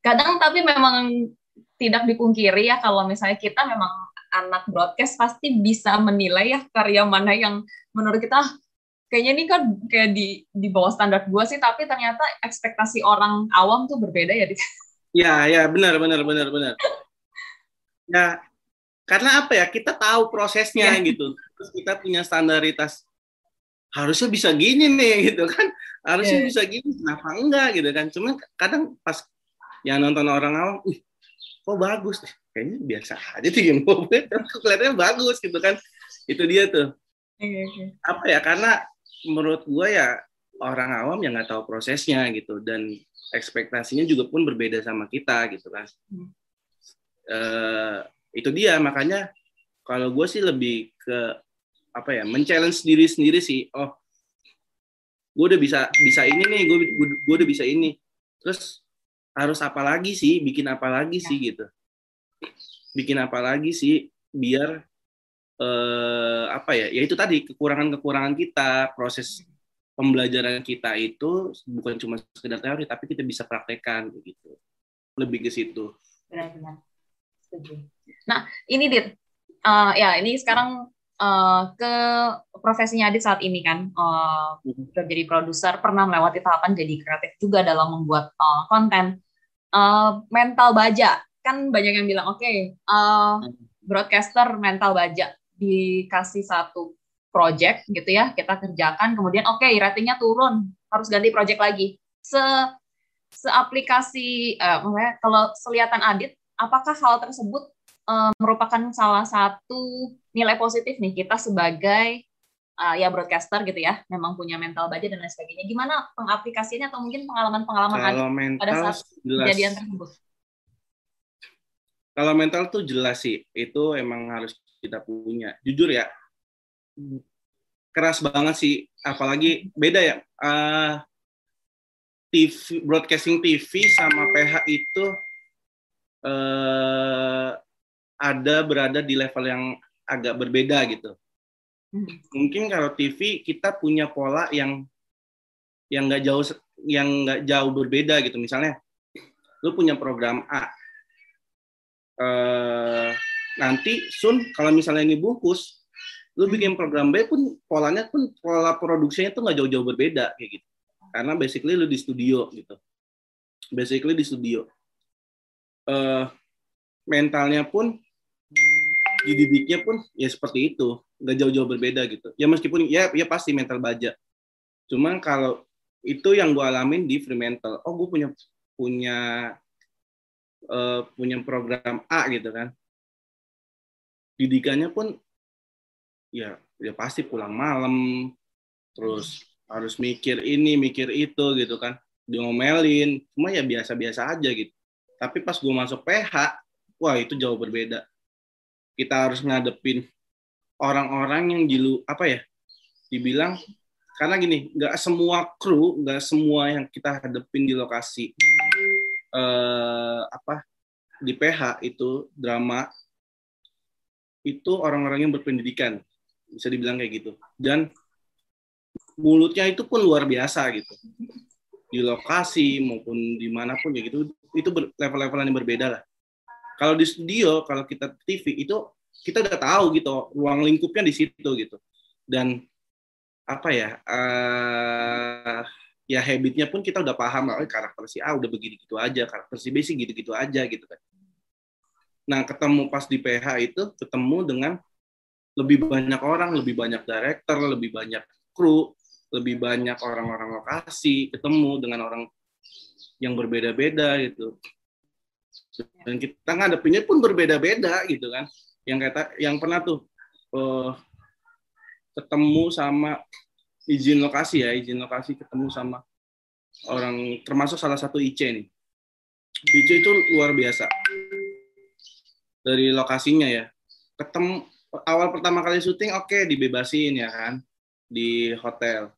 Kadang tapi memang tidak dipungkiri ya kalau misalnya kita memang anak broadcast pasti bisa menilai ya karya mana yang menurut kita kayaknya ini kan kayak di bawah standar gua sih, tapi ternyata ekspektasi orang awam tuh berbeda ya. Iya ya, benar. Ya. Karena apa ya, kita tahu prosesnya gitu, terus kita punya standaritas, harusnya bisa gini nih gitu kan, harusnya bisa gini, kenapa enggak gitu kan. Cuma kadang pas yang nonton orang awam, kok bagus, kayaknya biasa aja tuh yang gue, kelihatannya bagus gitu kan. Itu dia tuh, apa ya, karena menurut gue ya orang awam yang nggak tahu prosesnya gitu, dan ekspektasinya juga pun berbeda sama kita gitu kan. Itu dia, makanya kalau gue sih lebih ke men-challenge diri sendiri sih. Oh, gue udah bisa ini nih, gue udah bisa ini, terus harus apa lagi sih, bikin apa lagi sih gitu, bikin apa lagi sih biar ya itu tadi, kekurangan-kekurangan kita, proses pembelajaran kita itu bukan cuma sekedar teori, tapi kita bisa praktekkan gitu, lebih ke situ. Benar-benar setuju. Nah, ini Dit, ini sekarang ke profesinya Adit saat ini kan, jadi produser, pernah melewati tahapan jadi kreatif juga dalam membuat konten. Mental baja, kan banyak yang bilang, broadcaster mental baja, dikasih satu project gitu ya, kita kerjakan, kemudian ratingnya turun, harus ganti project lagi. Se-aplikasi, kalau kelihatan Adit, apakah hal tersebut merupakan salah satu nilai positif nih kita sebagai broadcaster gitu ya, memang punya mental baja dan lain sebagainya. Gimana pengaplikasinya atau mungkin pengalaman-pengalaman Adit pada saat kejadian tersebut? Kalau mental tuh jelas sih, itu emang harus kita punya. Jujur ya, keras banget sih, apalagi beda ya. TV, broadcasting TV sama PH itu berada di level yang agak berbeda gitu. Mungkin kalau TV kita punya pola yang nggak jauh berbeda gitu. Misalnya lu punya program A, nanti Sun kalau misalnya ini bungkus, lu bikin program B pun polanya pun pola produksinya tuh nggak jauh-jauh berbeda kayak gitu. Karena basically lu di studio gitu. Mentalnya pun dididiknya pun ya seperti itu, nggak jauh-jauh berbeda gitu ya, meskipun ya pasti mental baja. Cuman kalau itu yang gue alamin di Fremantle, gue punya program A gitu kan, didikannya pun ya pasti pulang malam, terus harus mikir ini mikir itu gitu kan, diomelin, cuma ya biasa-biasa aja gitu. Tapi pas gue masuk PH, wah itu jauh berbeda. Kita harus ngadepin orang-orang yang dibilang Karena gini, nggak semua kru, nggak semua yang kita hadepin di lokasi di PH itu drama itu orang-orang yang berpendidikan, bisa dibilang kayak gitu. Dan mulutnya itu pun luar biasa gitu. Di lokasi maupun dimanapun ya gitu, itu level-levelan yang berbeda lah. Kalau di studio, kalau kita TV itu kita udah tahu gitu, ruang lingkupnya di situ gitu. Dan ya habitnya pun kita udah paham lah, karakter si A udah begini gitu aja, karakter si B sih gitu-gitu aja gitu kan. Nah, ketemu pas di PH itu ketemu dengan lebih banyak orang, lebih banyak director, lebih banyak kru, lebih banyak orang-orang lokasi, ketemu dengan orang yang berbeda-beda gitu. Dan kita ngadepinnya pun berbeda-beda gitu kan. Yang pernah tuh ketemu sama izin lokasi ketemu sama orang, termasuk salah satu IC nih. IC itu luar biasa dari lokasinya ya. Ketemu awal pertama kali syuting oke, dibebasin ya kan di hotel.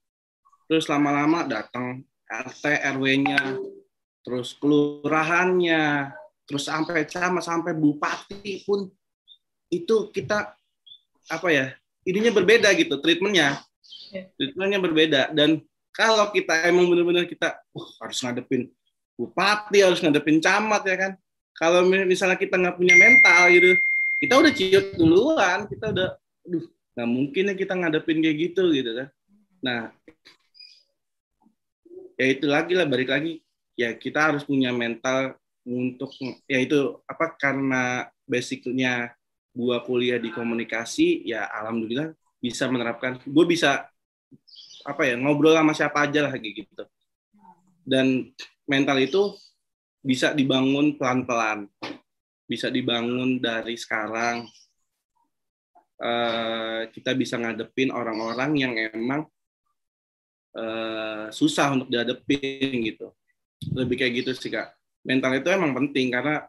Terus lama-lama datang RT RW-nya, terus kelurahannya, terus sampai camat, sampai bupati pun itu kita ininya berbeda gitu, treatmentnya berbeda. Dan kalau kita emang benar-benar kita harus ngadepin bupati, harus ngadepin camat ya kan. Kalau misalnya kita nggak punya mental gitu, kita udah ciut duluan, kita udah, nggak mungkin ya kita ngadepin kayak gitu gitu kan. Nah, ya itu lagi lah, balik lagi ya kita harus punya mental untuk ya itu karena basicnya gua kuliah di komunikasi, ya alhamdulillah bisa menerapkan. Gue bisa ngobrol sama siapa aja lah kayak gitu. Dan mental itu bisa dibangun pelan-pelan, bisa dibangun dari sekarang. Kita bisa ngadepin orang-orang yang emang susah untuk dihadepin gitu. Lebih kayak gitu sih Kak. Mental itu emang penting karena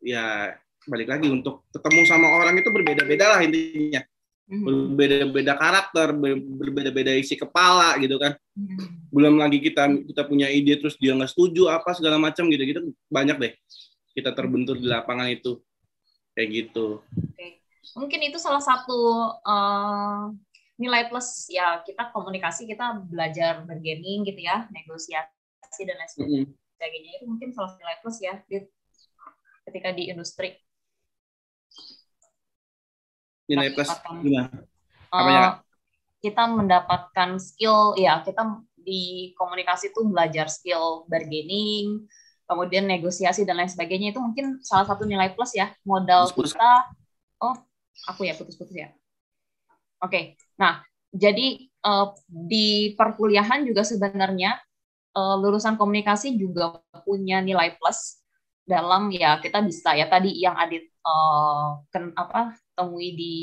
ya balik lagi untuk ketemu sama orang itu berbeda-beda lah intinya. Berbeda-beda karakter, berbeda-beda isi kepala gitu kan. Belum lagi kita punya ide terus dia nggak setuju apa segala macam gitu-gitu, banyak deh kita terbentur di lapangan itu kayak gitu. Okay. Mungkin itu salah satu nilai plus ya, kita komunikasi, kita belajar bargaining gitu ya, negosiasi dan lain sebagainya. Itu mungkin salah satu nilai plus ya ketika di industri. Nilai plus gimana? Kita mendapatkan skill ya, kita di komunikasi itu belajar skill bargaining, kemudian negosiasi dan lain sebagainya. Itu mungkin salah satu nilai plus ya, modal kita. Oh, aku ya putus-putus ya. Oke. Nah, jadi di perkuliahan juga sebenarnya lulusan komunikasi juga punya nilai plus dalam ya kita bisa ya tadi yang Adit temui di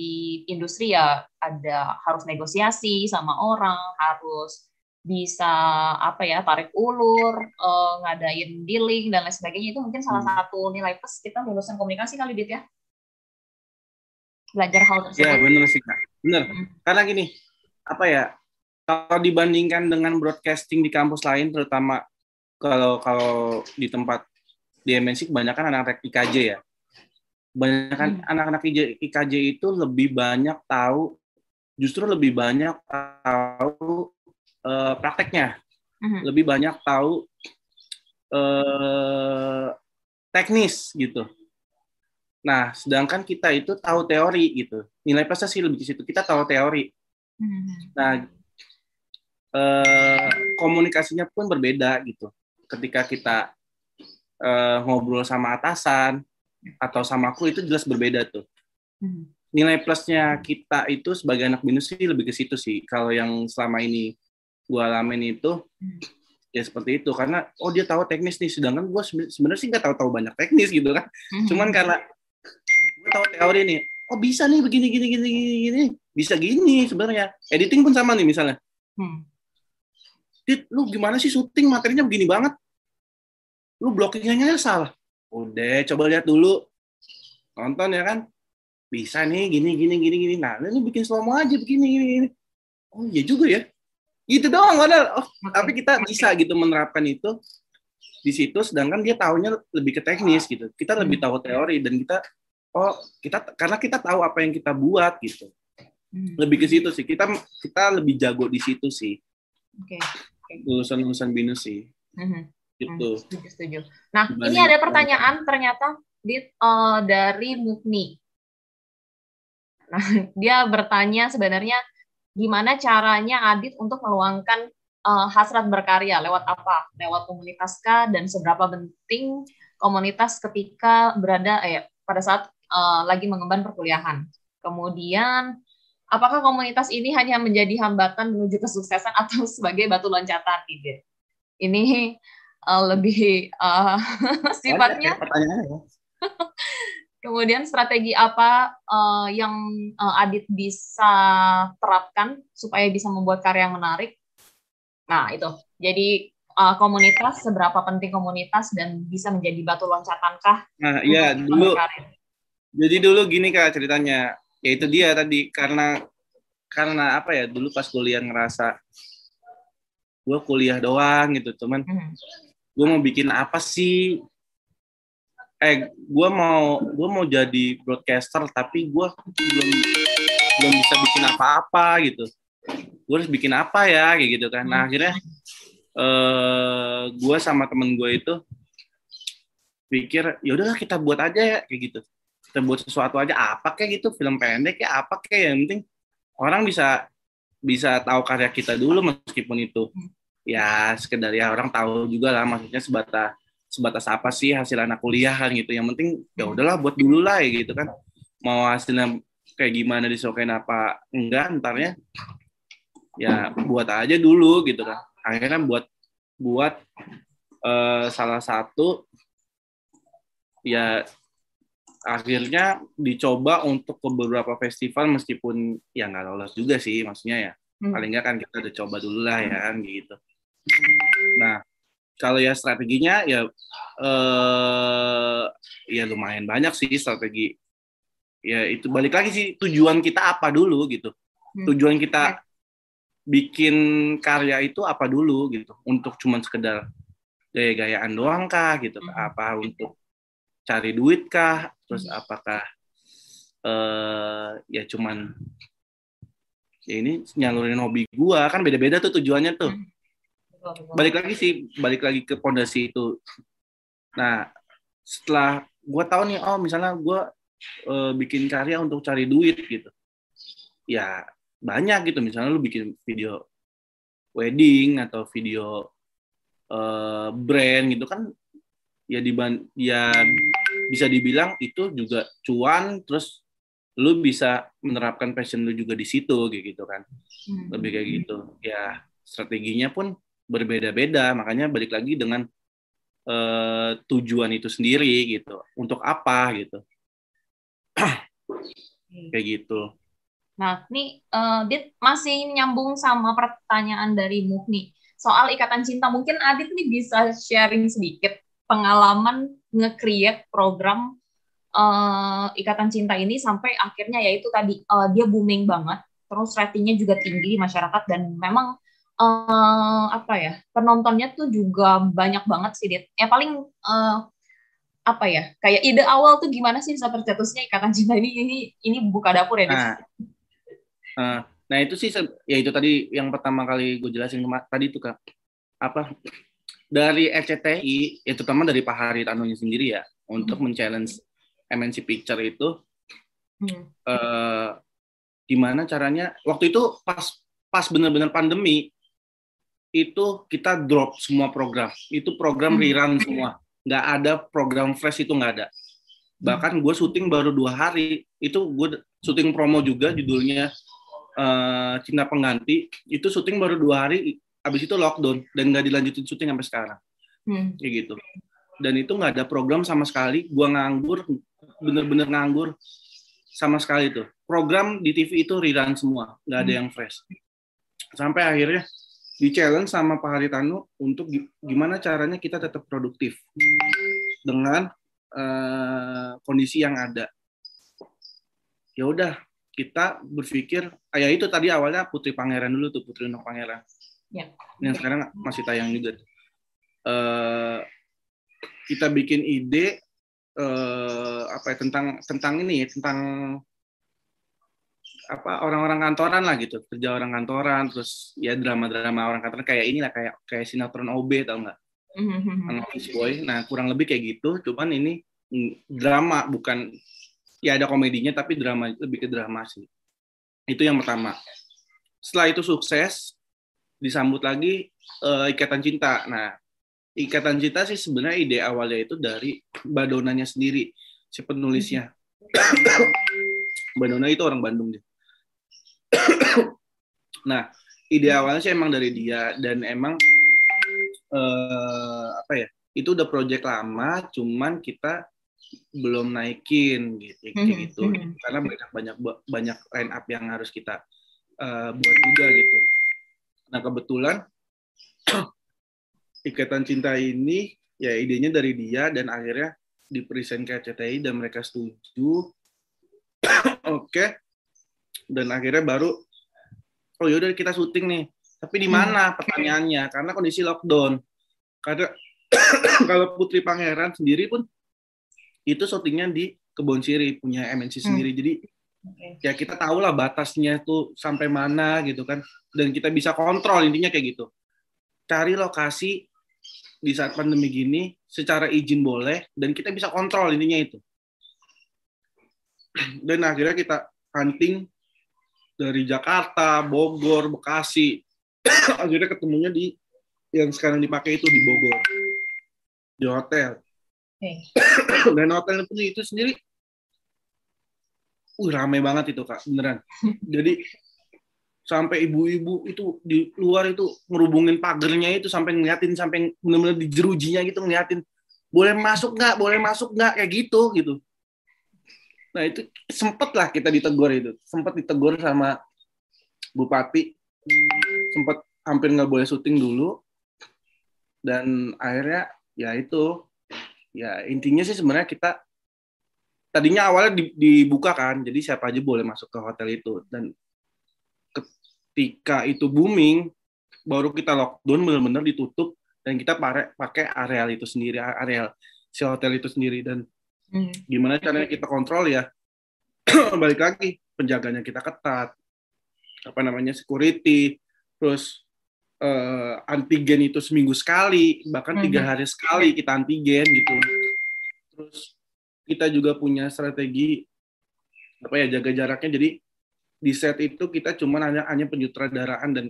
industri ya, ada harus negosiasi sama orang, harus bisa tarik ulur, ngadain dealing dan lain sebagainya. Itu mungkin salah satu nilai plus kita lulusan komunikasi kali Dit ya. Belajar hal tersebut. Ya benar sih Kak. Benar. Karena gini, kalau dibandingkan dengan broadcasting di kampus lain, terutama kalau di tempat di MNC kebanyakan anak-anak IKJ ya. Kebanyakan anak-anak IKJ itu justru lebih banyak tahu prakteknya. Lebih banyak tahu teknis gitu. Nah, sedangkan kita itu tahu teori gitu. Nilai plusnya sih lebih di situ. Kita tahu teori. Nah, komunikasinya pun berbeda gitu. Ketika kita ngobrol sama atasan atau sama aku itu jelas berbeda tuh. Nilai plusnya kita itu sebagai anak BINUS sih lebih ke situ sih. Kalau yang selama ini gue alamin itu ya seperti itu. Karena dia tahu teknis nih, sedangkan gue sebenarnya sih nggak tahu-tahu banyak teknis gitu kan. Cuman karena gue tahu teori nih, bisa nih begini gini, bisa gini sebenarnya. Editing pun sama nih misalnya. Dit, lu gimana sih syuting materinya begini banget? Lu blockingnya salah. Udah, coba lihat dulu. Nonton ya kan. Bisa nih, gini. Nah, lu bikin slow-mo aja begini. oh iya juga ya, gitu doang modal. Oh, tapi kita bisa gitu menerapkan itu di situ, sedangkan dia tahunya lebih ke teknis gitu, kita lebih tahu teori, dan kita karena kita tahu apa yang kita buat gitu, lebih ke situ sih, kita lebih jago di situ sih. Oke. Lulusan BINUS sih. Gitu. Setuju. Nah, ini ada pertanyaan ternyata dari Mukni. Nah, dia bertanya sebenarnya gimana caranya Adit untuk meluangkan hasrat berkarya, lewat apa? Lewat komunitas kah, dan seberapa penting komunitas ketika berada pada saat lagi mengemban perkuliahan. Kemudian, apakah komunitas ini hanya menjadi hambatan menuju kesuksesan atau sebagai batu loncatan ide? Ini lebih sifatnya Kemudian strategi apa yang Adit bisa terapkan supaya bisa membuat karya yang menarik? Nah, itu. Jadi komunitas, seberapa penting komunitas dan bisa menjadi batu loncatankah? Nah, iya, dulu. Jadi dulu gini Kak ceritanya. Ya itu dia tadi, karena apa ya, dulu pas kuliah ngerasa gue kuliah doang gitu, cuman gue mau bikin apa sih? Gue mau jadi broadcaster, tapi gue belum bisa bikin apa-apa gitu. Gue harus bikin apa ya, kayak gitu kan. Nah akhirnya gue sama temen gue itu pikir, yaudahlah kita buat aja ya, kayak gitu. Kita buat sesuatu aja, apa kayak gitu, film pendek ya, apa kayak, yang penting orang bisa tahu karya kita dulu, meskipun itu ya sekedar ya orang tahu juga lah, maksudnya sebatas apa sih hasil anak kuliah kan gitu, yang penting ya udahlah buat dulu lah ya gitu kan, mau hasilnya kayak gimana, disukain apa enggak entarnya ya buat aja dulu gitu kan. Akhirnya buat salah satu ya, akhirnya dicoba untuk ke beberapa festival, meskipun ya nggak lolos juga sih maksudnya ya, paling nggak kan kita udah coba dulu lah ya kan gitu. Nah kalau ya strateginya ya ya lumayan banyak sih strategi. Ya itu balik lagi sih, tujuan kita apa dulu gitu. Tujuan kita bikin karya itu apa dulu gitu. Untuk cuman sekedar gaya-gayaan doang kah gitu. Apa untuk cari duit kah? Terus apakah ya cuman ya ini nyalurin hobi gua, kan beda-beda tuh tujuannya tuh. Balik lagi ke pondasi itu. Nah setelah gue tahu nih, oh misalnya gue bikin karya untuk cari duit gitu, ya banyak gitu, misalnya lu bikin video wedding atau video brand gitu kan, ya bisa dibilang itu juga cuan, terus lu bisa menerapkan passion lu juga di situ gitu kan, lebih kayak gitu ya. Strateginya pun berbeda-beda, makanya balik lagi dengan tujuan itu sendiri gitu, untuk apa gitu, kayak gitu. Nah, ini Adit masih nyambung sama pertanyaan dari Mukni soal Ikatan Cinta. Mungkin Adit nih bisa sharing sedikit pengalaman nge-create program Ikatan Cinta ini sampai akhirnya yaitu tadi dia booming banget, terus ratingnya juga tinggi masyarakat, dan memang penontonnya tuh juga banyak banget sih, Dit. Ya paling kayak ide awal tuh gimana sih bisa tercetusnya Ikatan Cinta ini buka dapur ya, Dit? Nah itu sih ya itu tadi yang pertama kali gue jelasin tadi tuh, Kak. Dari RCTI, ya terutama dari Pak Hary Tanoe sendiri ya, untuk men-challenge MNC Picture itu gimana caranya. Waktu itu pas benar-benar pandemi itu kita drop semua program. Itu program rerun semua. Nggak ada program fresh, itu nggak ada. Bahkan gue syuting baru 2 hari. Itu gue syuting promo juga, judulnya Cinta Pengganti. Itu syuting baru 2 hari, abis itu lockdown. Dan nggak dilanjutin syuting sampai sekarang. Kayak gitu. Dan itu nggak ada program sama sekali. Gue nganggur, bener-bener nganggur sama sekali tuh. Program di TV itu rerun semua. Nggak ada yang fresh. Sampai akhirnya di-challenge sama Pak Hary Tanoe untuk gimana caranya kita tetap produktif dengan kondisi yang ada. Ya udah, kita berpikir, ya itu tadi awalnya Putri Pangeran dulu tuh, Putri Untuk Pangeran. Ya. Yang sekarang masih tayang juga. Kita bikin ide tentang orang-orang kantoran lah gitu, kerja orang kantoran, terus ya drama-drama orang kantoran kayak inilah, kayak sinetron OB tau nggak? Office Boy. Nah kurang lebih kayak gitu, cuman ini drama, bukan ya ada komedinya tapi drama, lebih ke drama sih. Itu yang pertama. Setelah itu sukses, disambut lagi Ikatan Cinta. Nah, Ikatan Cinta sih sebenarnya ide awalnya itu dari Badonanya sendiri, si penulisnya. Badona itu orang Bandung dia. Nah, ide awalnya sih emang dari dia, dan emang itu udah proyek lama, cuman kita belum naikin gitu. Karena banyak line up yang harus kita buat juga gitu. Nah kebetulan Ikatan Cinta ini ya idenya dari dia, dan akhirnya dipresent ke RCTI dan mereka setuju. Oke. Dan akhirnya baru yaudah kita syuting nih. Tapi di mana pertanyaannya? Karena kondisi lockdown. Karena kalau Putri Pangeran sendiri pun itu syutingnya di Kebon Siri, punya MNC sendiri. Jadi ya kita tahu lah batasnya tuh sampai mana gitu kan, dan kita bisa kontrol, intinya kayak gitu. Cari lokasi di saat pandemi gini secara izin boleh, dan kita bisa kontrol, intinya itu. Dan akhirnya kita hunting dari Jakarta, Bogor, Bekasi. Akhirnya ketemunya di yang sekarang dipakai itu, di Bogor, di hotel. Dan hotel itu sendiri rame banget itu Kak, beneran. Jadi sampai ibu-ibu itu di luar itu ngerubungin pagernya itu, sampai ngeliatin, sampai bener-bener di jerujinya gitu ngeliatin, boleh masuk nggak, boleh masuk nggak, kayak gitu. Nah itu sempet lah kita ditegur itu, sempet ditegur sama Bupati, sempet hampir nggak boleh syuting dulu, dan akhirnya ya itu. Ya intinya sih sebenarnya kita tadinya awalnya dibuka kan, jadi siapa aja boleh masuk ke hotel itu. Dan ketika itu booming, baru kita lockdown, benar-benar ditutup, dan kita pakai areal itu sendiri, areal si hotel itu sendiri. Dan gimana caranya kita kontrol ya? Balik lagi, penjaganya kita ketat, security, terus antigen itu seminggu sekali, bahkan 3 hari sekali kita antigen gitu. Terus kita juga punya strategi jaga jaraknya. Jadi di set itu kita cuma hanya penyutradaraan dan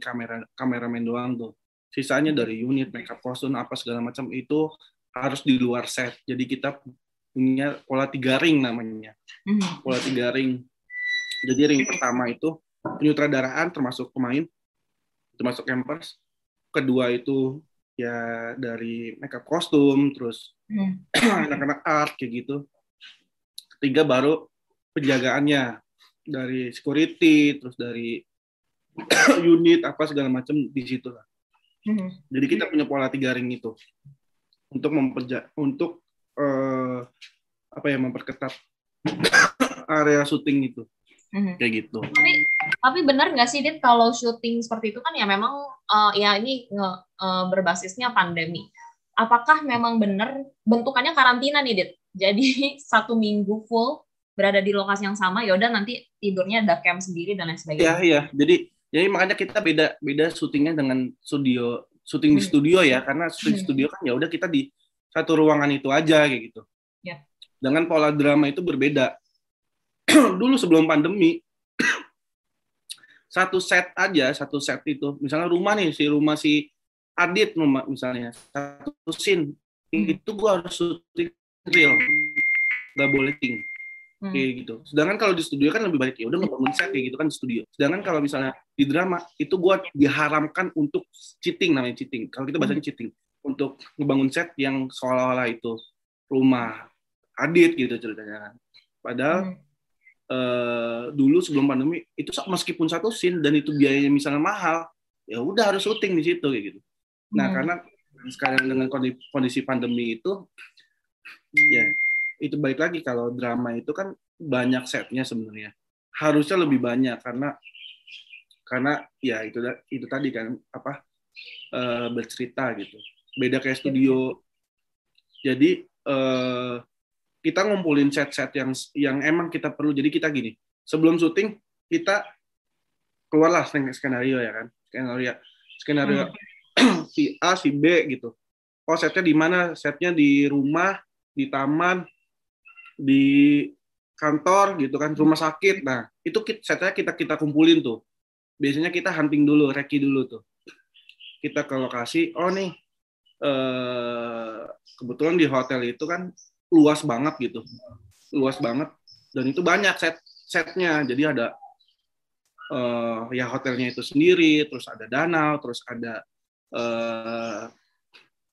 kameramen doang tuh. Sisanya dari unit, makeup, kostum, apa segala macam itu harus di luar set. Jadi kita punya pola 3 ring namanya. Pola 3 ring. Jadi ring pertama itu penyutradaraan termasuk pemain, termasuk campers. Kedua itu ya dari makeup, kostum, terus anak-anak art kayak gitu. Ketiga baru penjagaannya dari security, terus dari unit apa segala macam di situ lah. Jadi kita punya pola 3 ring itu untuk memperketat area syuting itu. Kayak gitu. Tapi benar nggak sih Dit, kalau syuting seperti itu kan ya memang berbasisnya pandemi. Apakah memang benar bentukannya karantina nih Dit? Jadi 1 minggu full berada di lokasi yang sama, yaudah nanti tidurnya ada camp sendiri dan lain sebagainya. Iya. Jadi makanya kita beda syutingnya dengan studio, syuting di studio ya, karena syuting di studio kan ya udah kita di satu ruangan itu aja kayak gitu. Ya. Dengan pola drama itu berbeda. Dulu sebelum pandemi, satu set itu, misalnya rumah si Adit misalnya, satu scene itu gua harus syuting real, nggak boleh ting kayak gitu. Sedangkan kalau di studio kan lebih baik, ya udah ngebangun set kayak gitu kan di studio. Sedangkan kalau misalnya di drama itu gua diharamkan untuk cheating, namanya cheating, kalau kita bahasanya cheating, untuk ngebangun set yang seolah-olah itu rumah Adit gitu ceritanya. Padahal dulu sebelum pandemi itu meskipun satu scene dan itu biayanya misalnya mahal, ya udah harus syuting di situ kayak gitu. Nah karena sekarang dengan kondisi pandemi itu, ya itu balik lagi, kalau drama itu kan banyak setnya sebenarnya. harusnya lebih banyak karena ya itu tadi kan apa bercerita gitu. Beda kayak studio. Jadi kita ngumpulin set-set yang emang kita perlu. Jadi kita gini, sebelum syuting kita keluarlah skenario ya kan. Skenario si A, si B gitu. Oh, setnya di mana? Setnya di rumah, di taman, di kantor gitu kan, rumah sakit. Nah, itu setnya kita kumpulin tuh. Biasanya kita hunting dulu, reki dulu tuh. Kita ke lokasi, oh nih kebetulan di hotel itu kan luas banget gitu, luas banget, dan itu banyak setnya, jadi ada ya hotelnya itu sendiri, terus ada danau, terus ada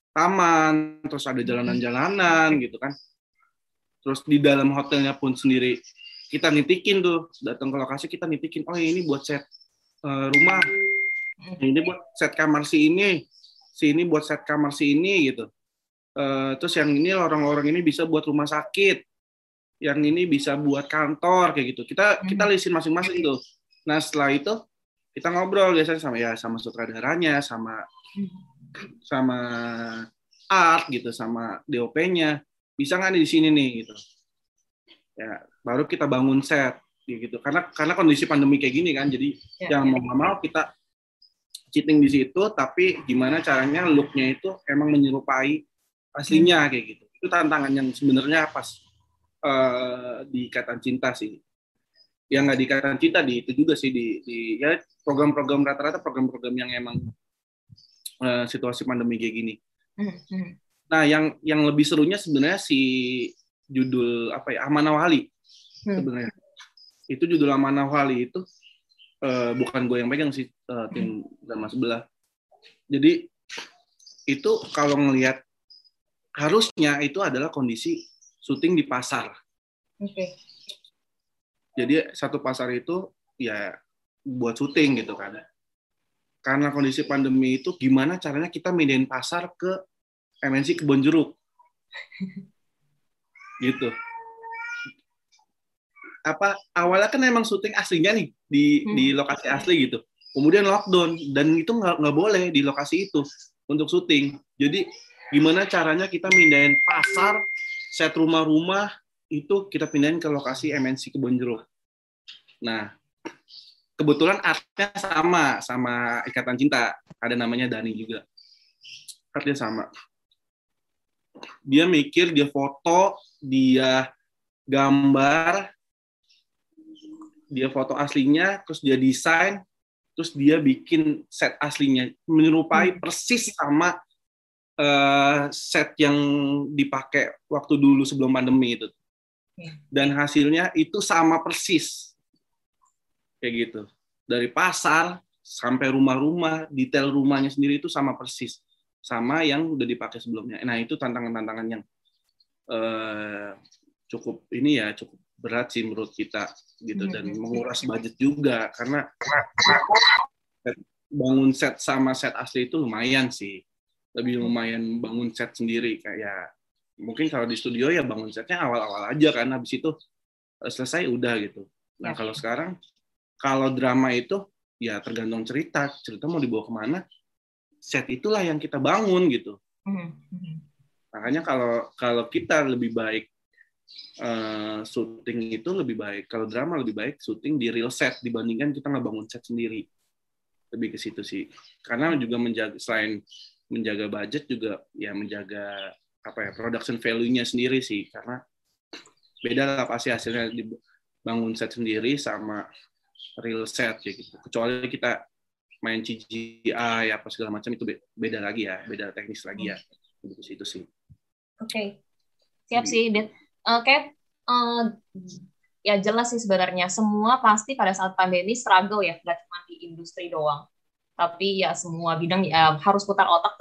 taman, terus ada jalanan-jalanan gitu kan, terus di dalam hotelnya pun sendiri kita nitikin tuh, datang ke lokasi kita nitikin, oh ini buat set rumah, ini buat set kamar si ini buat set kamar si ini gitu. Terus yang ini lorong-lorong ini bisa buat rumah sakit, yang ini bisa buat kantor kayak gitu. Kita listin masing-masing tuh. Nah setelah itu kita ngobrol biasanya sama sutradaranya, sama art gitu, sama DOP-nya. Bisa nggak nih di sini nih gitu. Ya baru kita bangun set gitu. Karena kondisi pandemi kayak gini kan, jadi yang mau nggak mau kita cheating di situ, tapi gimana caranya look-nya itu emang menyerupai aslinya kayak gitu. Itu tantangan yang sebenarnya pas di Ikatan Cinta sih. Ya nggak di Ikatan Cinta, di itu juga sih di ya program-program rata-rata program-program yang emang situasi pandemi kayak gini. Nah, yang lebih serunya sebenarnya si judul apa ya, Amanawali sebenarnya. Itu judul Amanawali itu bukan gue yang pegang sih, tim drama sebelah. Jadi itu kalau ngelihat harusnya itu adalah kondisi syuting di pasar. Okay. Jadi satu pasar itu ya buat syuting gitu kan. Karena kondisi pandemi itu gimana caranya kita mindahin pasar ke MNC Kebon Jeruk. Gitu. Apa awalnya kan emang syuting aslinya nih di lokasi asli gitu, kemudian lockdown dan itu nggak boleh di lokasi itu untuk syuting. Jadi gimana caranya kita pindahin pasar, set rumah-rumah itu kita pindahin ke lokasi MNC Kebon Jeruk. Nah kebetulan artnya sama Ikatan Cinta, ada namanya Dani juga, artnya sama. Dia mikir, dia foto, dia gambar, dia foto aslinya, terus dia desain, terus dia bikin set aslinya menyerupai persis sama set yang dipakai waktu dulu sebelum pandemi itu. Dan hasilnya itu sama persis. Kayak gitu. Dari pasar sampai rumah-rumah, detail rumahnya sendiri itu sama persis. Sama yang udah dipakai sebelumnya. Nah, itu tantangan-tantangan yang cukup ini ya, cukup berat sih menurut kita gitu, dan menguras budget juga karena bangun set sama set asli itu lumayan sih, lebih lumayan bangun set sendiri. Kayak mungkin kalau di studio ya bangun setnya awal-awal aja kan, habis itu selesai udah gitu. Nah kalau sekarang kalau drama itu ya tergantung cerita mau dibawa kemana, set itulah yang kita bangun gitu. Makanya kalau kita lebih baik syuting itu lebih baik, kalau drama lebih baik syuting di real set dibandingkan kita ngebangun set sendiri. Lebih ke situ sih, karena juga selain menjaga budget juga ya menjaga apa ya production value-nya sendiri sih, karena beda lah pasti hasilnya dibangun set sendiri sama real set ya gitu. Kecuali kita main CGI apa segala macam, itu beda lagi ya, beda teknis lagi ya. Lebih ke situ sih. Oke. Siap sih, Dad. Oke, ya jelas sih sebenarnya semua pasti pada saat pandemi struggle ya, nggak cuma di industri doang. Tapi ya semua bidang ya, harus putar otak,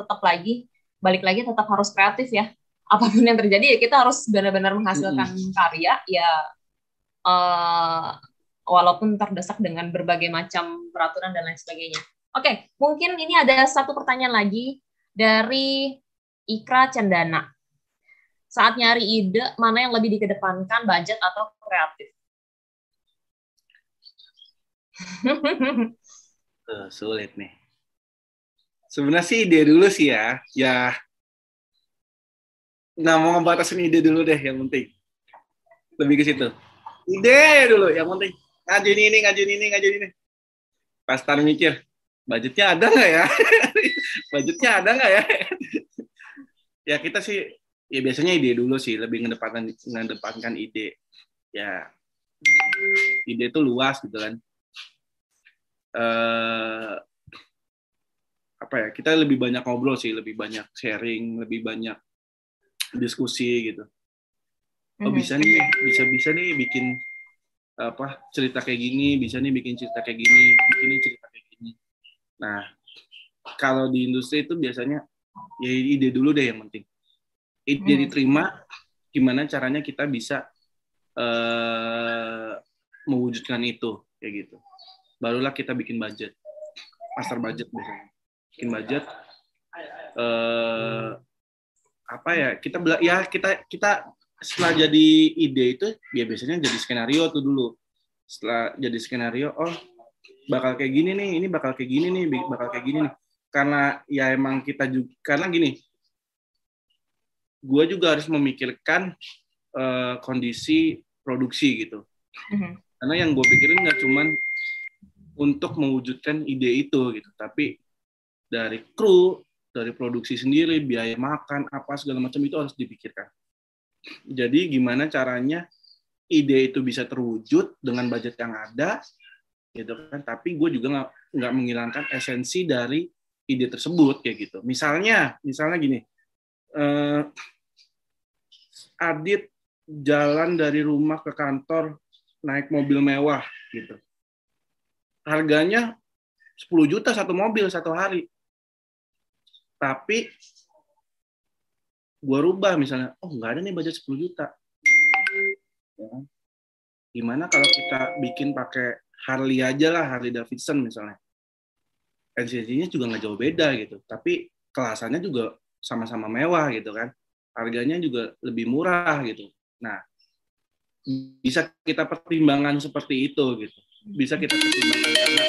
balik lagi tetap harus kreatif ya. Apapun yang terjadi ya kita harus benar-benar menghasilkan karya ya, walaupun terdesak dengan berbagai macam peraturan dan lain sebagainya. Oke, mungkin ini ada satu pertanyaan lagi dari Ikra Cendana. Saat nyari ide, mana yang lebih dikedepankan, budget atau kreatif? Tuh, sulit nih. Sebenarnya sih ide dulu sih ya. Ya, nah mau ngebatasin ide dulu deh yang penting. Lebih ke situ. Ide dulu yang penting. Ngajuin ini, ngajuin ini, ngajuin ini. Pas tar mikir, budgetnya ada nggak ya? Budgetnya ada nggak ya? Ya kita sih, ya biasanya ide dulu sih, lebih ngedepankan ide. Ya, ide itu luas gitu kan. Apa ya, kita lebih banyak ngobrol sih, lebih banyak sharing, lebih banyak diskusi gitu. Oh bisa nih bikin apa cerita kayak gini, bisa nih bikin cerita kayak gini, bikin cerita kayak gini. Nah, kalau di industri itu biasanya ya ide dulu deh yang penting. Ide diterima, gimana caranya kita bisa mewujudkan itu kayak gitu. Barulah kita bikin budget, master budget biasanya. Bikin budget apa ya? Kita setelah jadi ide itu ya biasanya jadi skenario tuh dulu. Setelah jadi skenario, oh bakal kayak gini nih, ini bakal kayak gini nih, bakal kayak gini nih. Karena ya emang kita juga, karena gini, gue juga harus memikirkan kondisi produksi gitu. Karena yang gue pikirin nggak cuman untuk mewujudkan ide itu gitu, tapi dari kru, dari produksi sendiri, biaya makan, apa segala macam itu harus dipikirkan. Jadi gimana caranya ide itu bisa terwujud dengan budget yang ada, gitu kan? Tapi gue juga nggak menghilangkan esensi dari ide tersebut kayak gitu. Misalnya gini, Adit jalan dari rumah ke kantor naik mobil mewah, gitu. Harganya 10 juta satu mobil satu hari. Tapi gue rubah misalnya, oh nggak ada nih budget 10 juta. Ya. Gimana kalau kita bikin pakai Harley aja lah, Harley Davidson misalnya. Esensinya juga nggak jauh beda gitu, tapi kelasannya juga sama-sama mewah gitu kan. Harganya juga lebih murah gitu. Nah, bisa kita pertimbangkan seperti itu gitu. Bisa kita pertimbangkan karena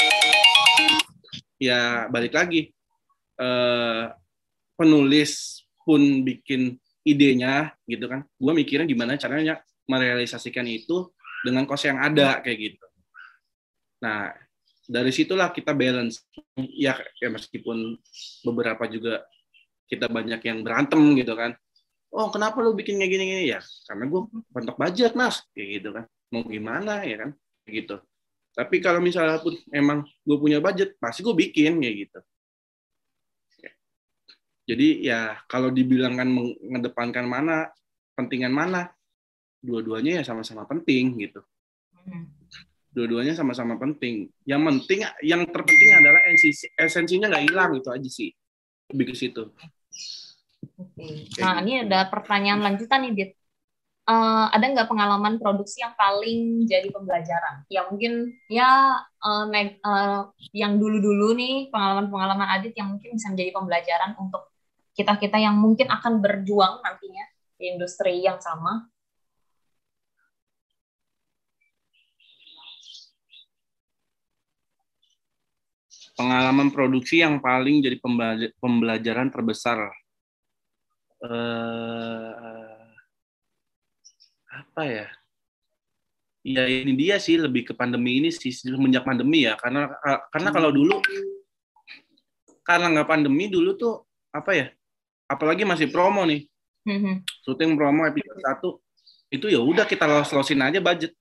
ya balik lagi penulis pun bikin idenya gitu kan, gue mikirnya gimana caranya merealisasikan itu dengan kos yang ada kayak gitu. Nah dari situlah kita balance ya meskipun beberapa juga kita banyak yang berantem gitu kan, oh kenapa lo bikin kayak gini-gini, ya karena gue bentuk budget mas kayak gitu kan, mau gimana ya kan kayak gitu. Tapi kalau misalnya pun emang gue punya budget pasti gue bikin kayak gitu. Jadi ya kalau dibilangkan mengedepankan mana, pentingan mana, dua-duanya ya sama-sama penting gitu. Dua-duanya sama-sama penting. Yang penting, yang terpenting adalah esensinya nggak hilang, itu aja sih. Lebih ke situ. Oke. Nah ini ada pertanyaan lanjutan nih, Dit. Ada nggak pengalaman produksi yang paling jadi pembelajaran? Ya mungkin ya yang dulu-dulu nih pengalaman-pengalaman Adit yang mungkin bisa menjadi pembelajaran untuk kita-kita yang mungkin akan berjuang nantinya di industri yang sama. Pengalaman produksi yang paling jadi pembelajaran terbesar. Apa ya? Ya ini dia sih, lebih ke pandemi ini sih, semenjak pandemi ya. Karena kalau dulu, karena nggak pandemi dulu tuh, apa ya? Apalagi masih promo nih. Syuting promo episode 1, itu ya udah kita los-losin aja budget.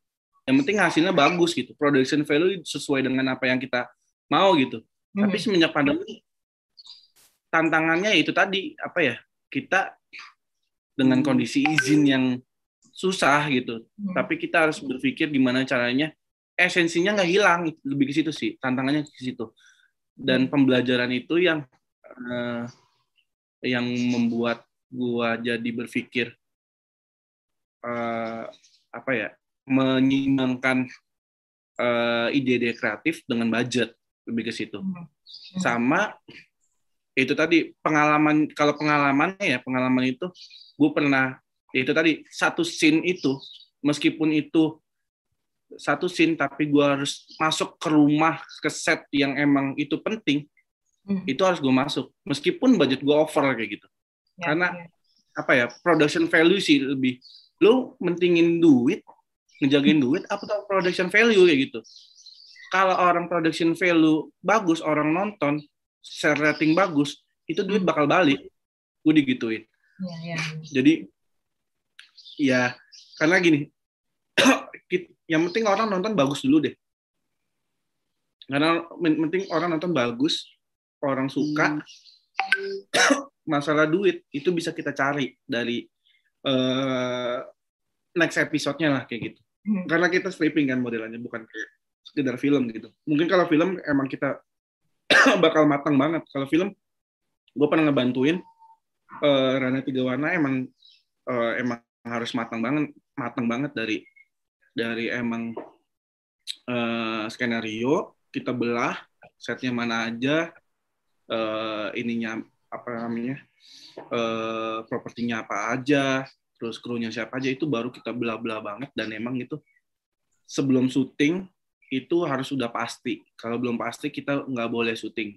Yang penting hasilnya bagus gitu. Production value sesuai dengan apa yang kita mau gitu. Tapi semenjak pandemi tantangannya itu tadi, apa ya? Kita dengan kondisi izin yang susah gitu. Tapi kita harus berpikir gimana caranya esensinya nggak hilang, lebih ke situ sih, tantangannya ke situ. Dan pembelajaran itu yang membuat gua jadi berpikir apa ya? Menyeimbangkan ide-ide kreatif dengan budget, lebih ke situ. Sama itu tadi pengalaman, kalau pengalamannya ya, pengalaman itu gue pernah, itu tadi satu scene itu meskipun itu satu scene tapi gue harus masuk ke rumah, ke set yang emang itu penting, itu harus gue masuk. Meskipun budget gue over kayak gitu. Ya, karena apa ya, production value sih lebih. Lo mentingin duit, ngejagain duit, atau production value kayak gitu. Kalau orang production value bagus, orang nonton, share rating bagus, itu duit bakal balik. Gue digituin. Ya, ya. Jadi, ya karena gini, yang penting orang nonton bagus dulu deh. Karena penting orang nonton bagus, orang suka. Masalah duit itu bisa kita cari dari next episode-nya lah kayak gitu. Karena kita stripping kan modelannya, bukan kayak sekedar film gitu. Mungkin kalau film emang kita bakal matang banget. Kalau film, gue pernah ngebantuin Rana Tiga Warna, emang harus matang banget dari emang skenario, kita belah setnya mana aja, ininya apa namanya, propertinya apa aja, terus krunya siapa aja, itu baru kita belah-belah banget. Dan emang itu sebelum syuting itu harus sudah pasti. Kalau belum pasti kita nggak boleh syuting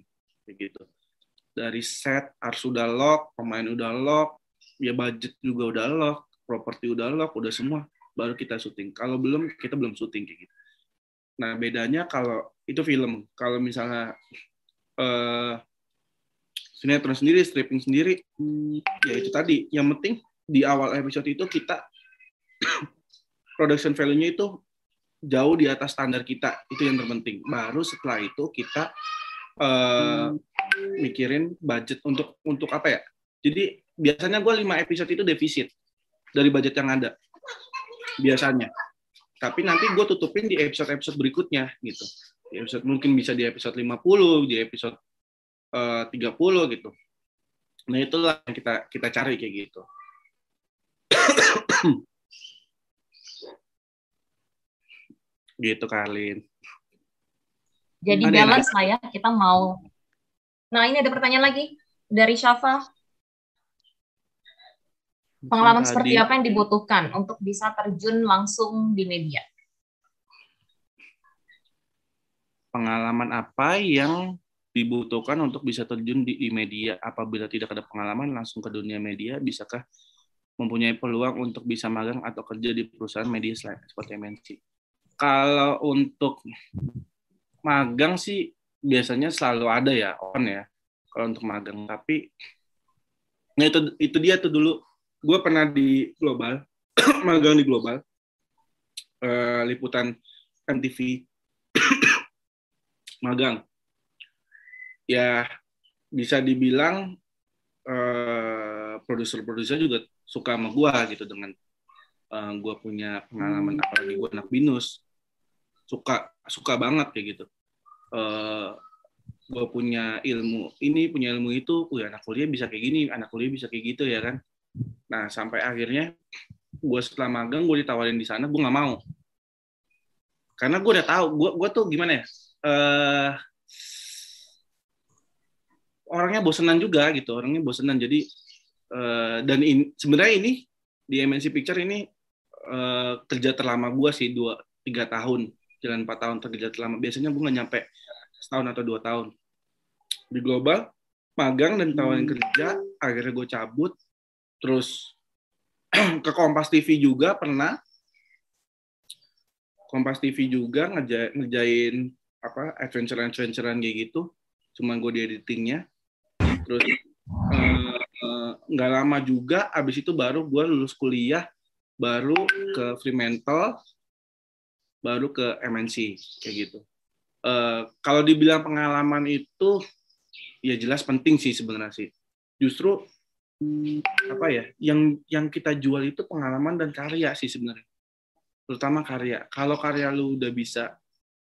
gitu. Dari set harus sudah lock, pemain udah lock, ya budget juga udah lock, properti udah lock, udah semua, baru kita syuting. Kalau belum, kita belum syuting kayak gitu. Nah, bedanya kalau itu film. Kalau misalnya sinetron sendiri, stripping sendiri, ya itu tadi. Yang penting di awal episode itu kita production value-nya itu jauh di atas standar kita. Itu yang terpenting. Baru setelah itu kita mikirin budget untuk apa ya. Jadi biasanya gue 5 episode itu defisit dari budget yang ada. Biasanya, tapi nanti gue tutupin di episode-episode berikutnya gitu. Di episode, mungkin bisa di episode 50, di episode 30 gitu. Nah itulah yang kita cari kayak gitu. Gitu Karlin. Jadi balance lah ya, kita mau. Nah ini ada pertanyaan lagi dari Syafa. Pengalaman seperti apa yang dibutuhkan untuk bisa terjun langsung di media? Pengalaman apa yang dibutuhkan untuk bisa terjun di media? Apabila tidak ada pengalaman langsung ke dunia media, bisakah mempunyai peluang untuk bisa magang atau kerja di perusahaan media seperti MNC? Kalau untuk magang sih biasanya selalu ada ya, on ya. Kalau untuk magang, tapi nah itu dia tuh dulu. Gue pernah di Global, magang di Global, liputan MTV, magang. Ya, bisa dibilang produser-produser juga suka sama gue gitu, dengan gue punya pengalaman, apalagi gue anak BINUS, suka banget kayak gitu. Gue punya ilmu ini, punya ilmu itu, anak kuliah bisa kayak gini, anak kuliah bisa kayak gitu ya kan. Nah, sampai akhirnya gue setelah magang, gue ditawarin di sana, gue nggak mau. Karena gue udah tahu, gue tuh gimana ya, orangnya bosenan juga gitu, Jadi, dan sebenarnya ini, di MNC Picture ini, kerja terlama gue sih, 2-3 tahun, jalan 4 tahun kerja terlama. Biasanya gue nggak nyampe setahun atau 2 tahun. Di Global, magang dan tawarin kerja, akhirnya gue cabut. Terus ke Kompas TV juga pernah. Kompas TV juga ngerjain apa adventure-adventurean kayak gitu. Cuman gue di editingnya. Terus nggak lama juga, abis itu baru gue lulus kuliah, baru ke Fremantle, baru ke MNC kayak gitu. Kalau dibilang pengalaman itu, ya jelas penting sih sebenarnya sih. Justru apa ya, yang kita jual itu pengalaman dan karya sih sebenarnya, terutama karya. Kalau karya lu udah bisa,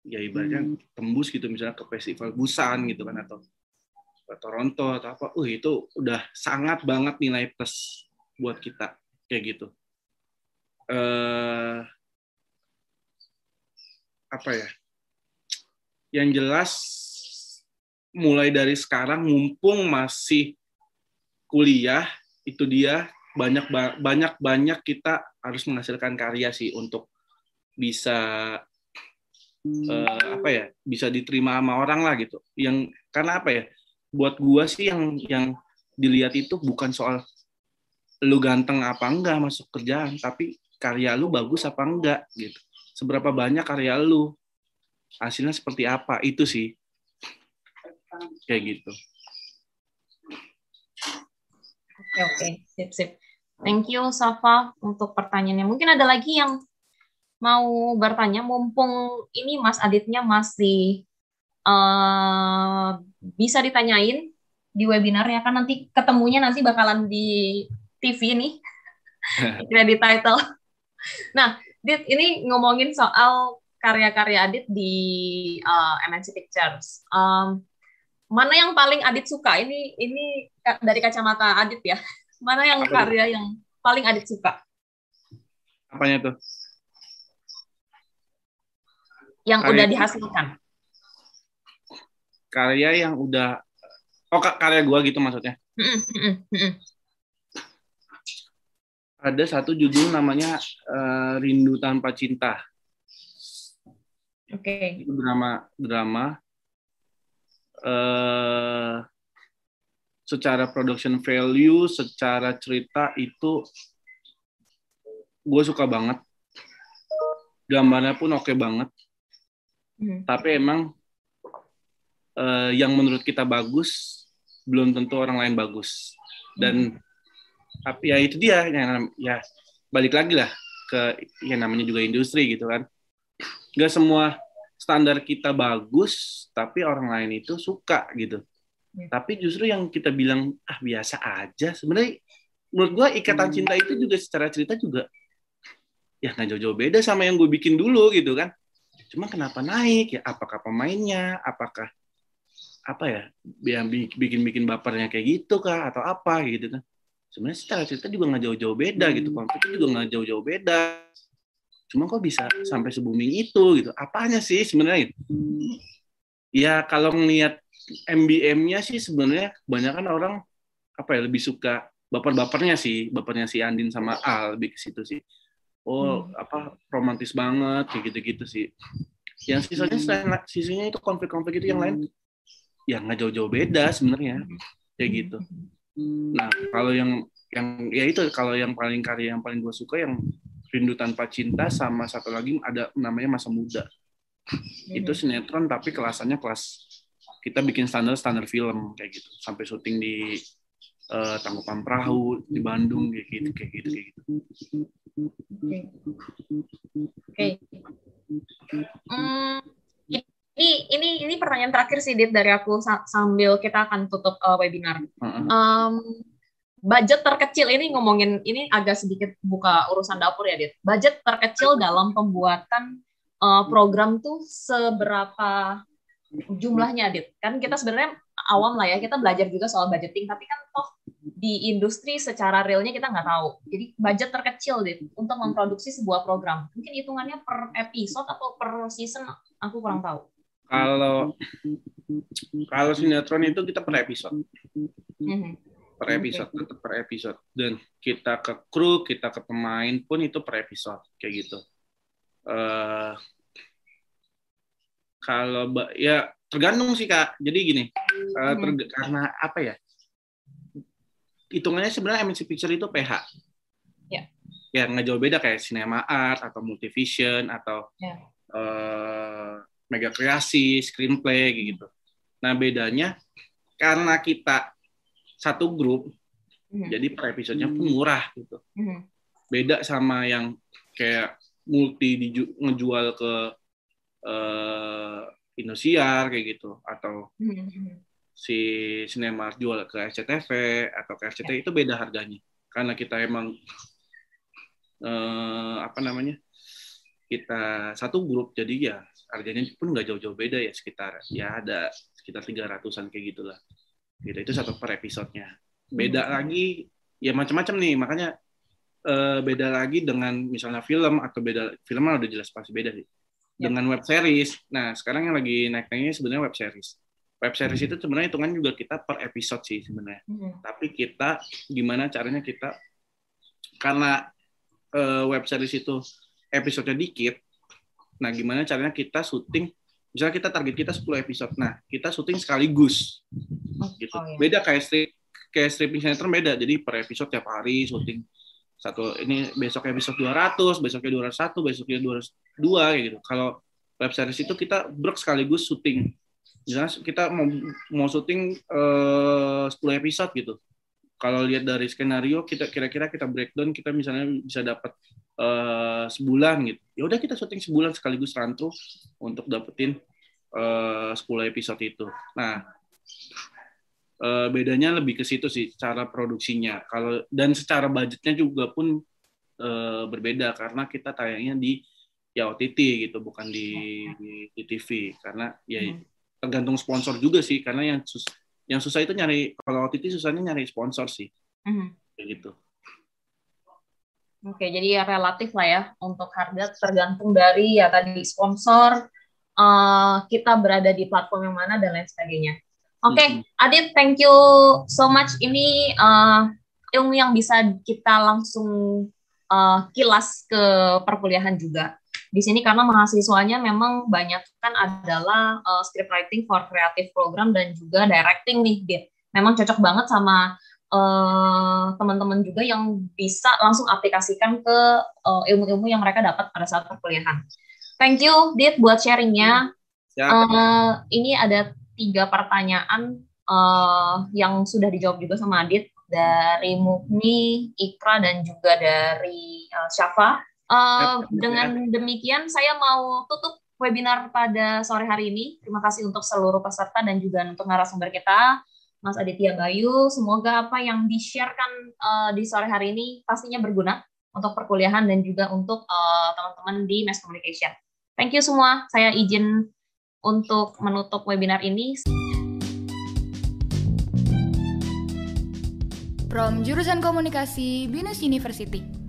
ya ibaratnya tembus gitu, misalnya ke festival Busan gitu kan, atau Toronto atau apa, itu udah sangat banget nilai plus buat kita kayak gitu. Apa ya, yang jelas mulai dari sekarang, mumpung masih kuliah, itu dia banyak kita harus menghasilkan karya sih, untuk bisa bisa diterima sama orang lah gitu. Yang karena apa ya, buat gua sih yang dilihat itu bukan soal lu ganteng apa enggak masuk kerjaan, tapi karya lu bagus apa enggak gitu. Seberapa banyak karya lu, hasilnya seperti apa, itu sih. Kayak gitu. Oke, sip. Thank you, Safa, untuk pertanyaannya. Mungkin ada lagi yang mau bertanya, mumpung ini Mas Aditnya masih bisa ditanyain di webinarnya, kan nanti ketemunya nanti bakalan di TV nih, credit title. Nah, Dit, ini ngomongin soal karya-karya Adit di MNC Pictures. Mana yang paling Adit suka? Ini dari kacamata Adit ya. Mana yang karya yang paling Adit suka? Apanya tuh? Yang karya udah dihasilkan. Karya yang udah... Oh, karya gua gitu maksudnya? Ada satu judul namanya Rindu Tanpa Cinta. Oke. Okay. Drama. Secara production value, secara cerita itu gue suka banget. Gambarnya pun oke banget. Tapi emang yang menurut kita bagus belum tentu orang lain bagus. Dan tapi ya itu dia, ya balik lagi lah ke yang namanya juga industri gitu kan. Gak semua standar kita bagus, tapi orang lain itu suka gitu. Ya. Tapi justru yang kita bilang biasa aja, sebenarnya menurut gue Ikatan Cinta itu juga secara cerita juga ya nggak jauh-jauh beda sama yang gue bikin dulu gitu kan. Cuma kenapa naik ya, apakah pemainnya, apakah yang bikin bapernya kayak gitu kah, atau apa gitu kan. Sebenarnya secara cerita juga nggak jauh-jauh beda gitu, konfliknya juga nggak jauh-jauh beda, cuma kok bisa sampai se-booming itu gitu, apanya sih sebenarnya gitu. Ya kalau ngelihat MBM-nya sih sebenarnya kebanyakan orang lebih suka bapernya si Andin sama Al, lebih ke situ sih. Romantis banget kayak gitu-gitu sih. Yang sisanya itu konflik-konflik itu yang lain ya nggak jauh-jauh beda sebenarnya kayak gitu. Nah kalau yang paling karya yang paling gue suka yang Rindu Tanpa Cinta, sama satu lagi ada namanya Masa Muda. Itu sinetron tapi kelasannya kita bikin standar film kayak gitu, sampai syuting di Tangkupan Perahu di Bandung kayak gitu. Oke. Ini pertanyaan terakhir sih, Dit, dari aku sambil kita akan tutup webinar. Budget terkecil, ini ngomongin ini agak sedikit buka urusan dapur ya, Dit. Budget terkecil dalam pembuatan program tuh seberapa jumlahnya, Dit? Kan kita sebenarnya awam lah ya, kita belajar juga soal budgeting, tapi kan toh di industri secara realnya kita nggak tahu. Jadi budget terkecil, Dit, untuk memproduksi sebuah program. Mungkin hitungannya per episode atau per season, aku kurang tahu. Kalau sinetron itu kita per episode. Tetap per episode. Dan kita ke kru, kita ke pemain pun itu per episode, kayak gitu. Kalau ya tergantung sih, Kak. Jadi gini, karena apa ya? Hitungannya sebenarnya MNC Picture itu PH. Ya. Ya nggak jauh beda kayak Cinema Art atau Multi Vision atau Mega Kreasi, Screenplay gitu. Nah bedanya karena kita satu grup, jadi per episodenya pun murah gitu. Beda sama yang kayak multi ngejual ke Indosiar kayak gitu, atau si Cinema Art jual ke SCTV atau ke RCTI, itu beda harganya. Karena kita emang kita satu grup, jadi ya harganya pun nggak jauh-jauh beda ya, ada sekitar 300-an kayak gitulah. Gitu, itu satu per episodenya. Beda lagi ya macam-macam nih, makanya beda lagi dengan misalnya film, atau beda film udah jelas pasti beda sih dengan web series. Nah sekarang yang lagi naik-naiknya sebenarnya web series itu sebenarnya hitungan juga kita per episode sih sebenarnya, tapi kita gimana caranya kita, karena web series itu episodenya dikit, Nah, gimana caranya kita syuting? Misalnya kita target kita 10 episode. Nah, kita syuting sekaligus. Gitu. Beda kayak stripping sinetron beda. Jadi per episode tiap hari syuting satu. Ini besok episode 200, besoknya 201, besoknya 202 kayak gitu. Kalau web series itu kita break sekaligus syuting. Misalnya kita mau syuting 10 episode gitu. Kalau lihat dari skenario, kita kira-kira kita breakdown, kita misalnya bisa dapat sebulan gitu. Ya udah kita syuting sebulan sekaligus rantau untuk dapetin 10 episode itu. Nah, bedanya lebih ke situ sih cara produksinya. Kalau dan secara budgetnya juga pun berbeda karena kita tayangnya di ya OTT gitu, bukan di TV karena ya tergantung sponsor juga sih karena yang susah itu nyari, kalau OTT susahnya nyari sponsor sih, kayak gitu. Oke, jadi ya relatif lah ya untuk harga tergantung dari ya tadi sponsor, kita berada di platform yang mana dan lain sebagainya. Oke, Adit, thank you so much. Ini ilmu yang bisa kita langsung kilas ke perkuliahan juga. Di sini karena mahasiswanya memang banyak kan adalah script writing for creative program dan juga directing nih, Dit. Memang cocok banget sama teman-teman juga yang bisa langsung aplikasikan ke ilmu-ilmu yang mereka dapat pada saat perkuliahan. Thank you, Dit, buat sharingnya. Ya. Ini ada 3 pertanyaan yang sudah dijawab juga sama Adit dari Mukni, Ikra, dan juga dari Syafa. Dengan demikian saya mau tutup webinar pada sore hari ini. Terima kasih untuk seluruh peserta dan juga untuk narasumber kita, Mas Aditya Bayu. Semoga apa yang di-sharekan di sore hari ini pastinya berguna untuk perkuliahan dan juga untuk teman-teman di Mass Communication. Thank you semua. Saya izin untuk menutup webinar ini. From Jurusan Komunikasi BINUS University.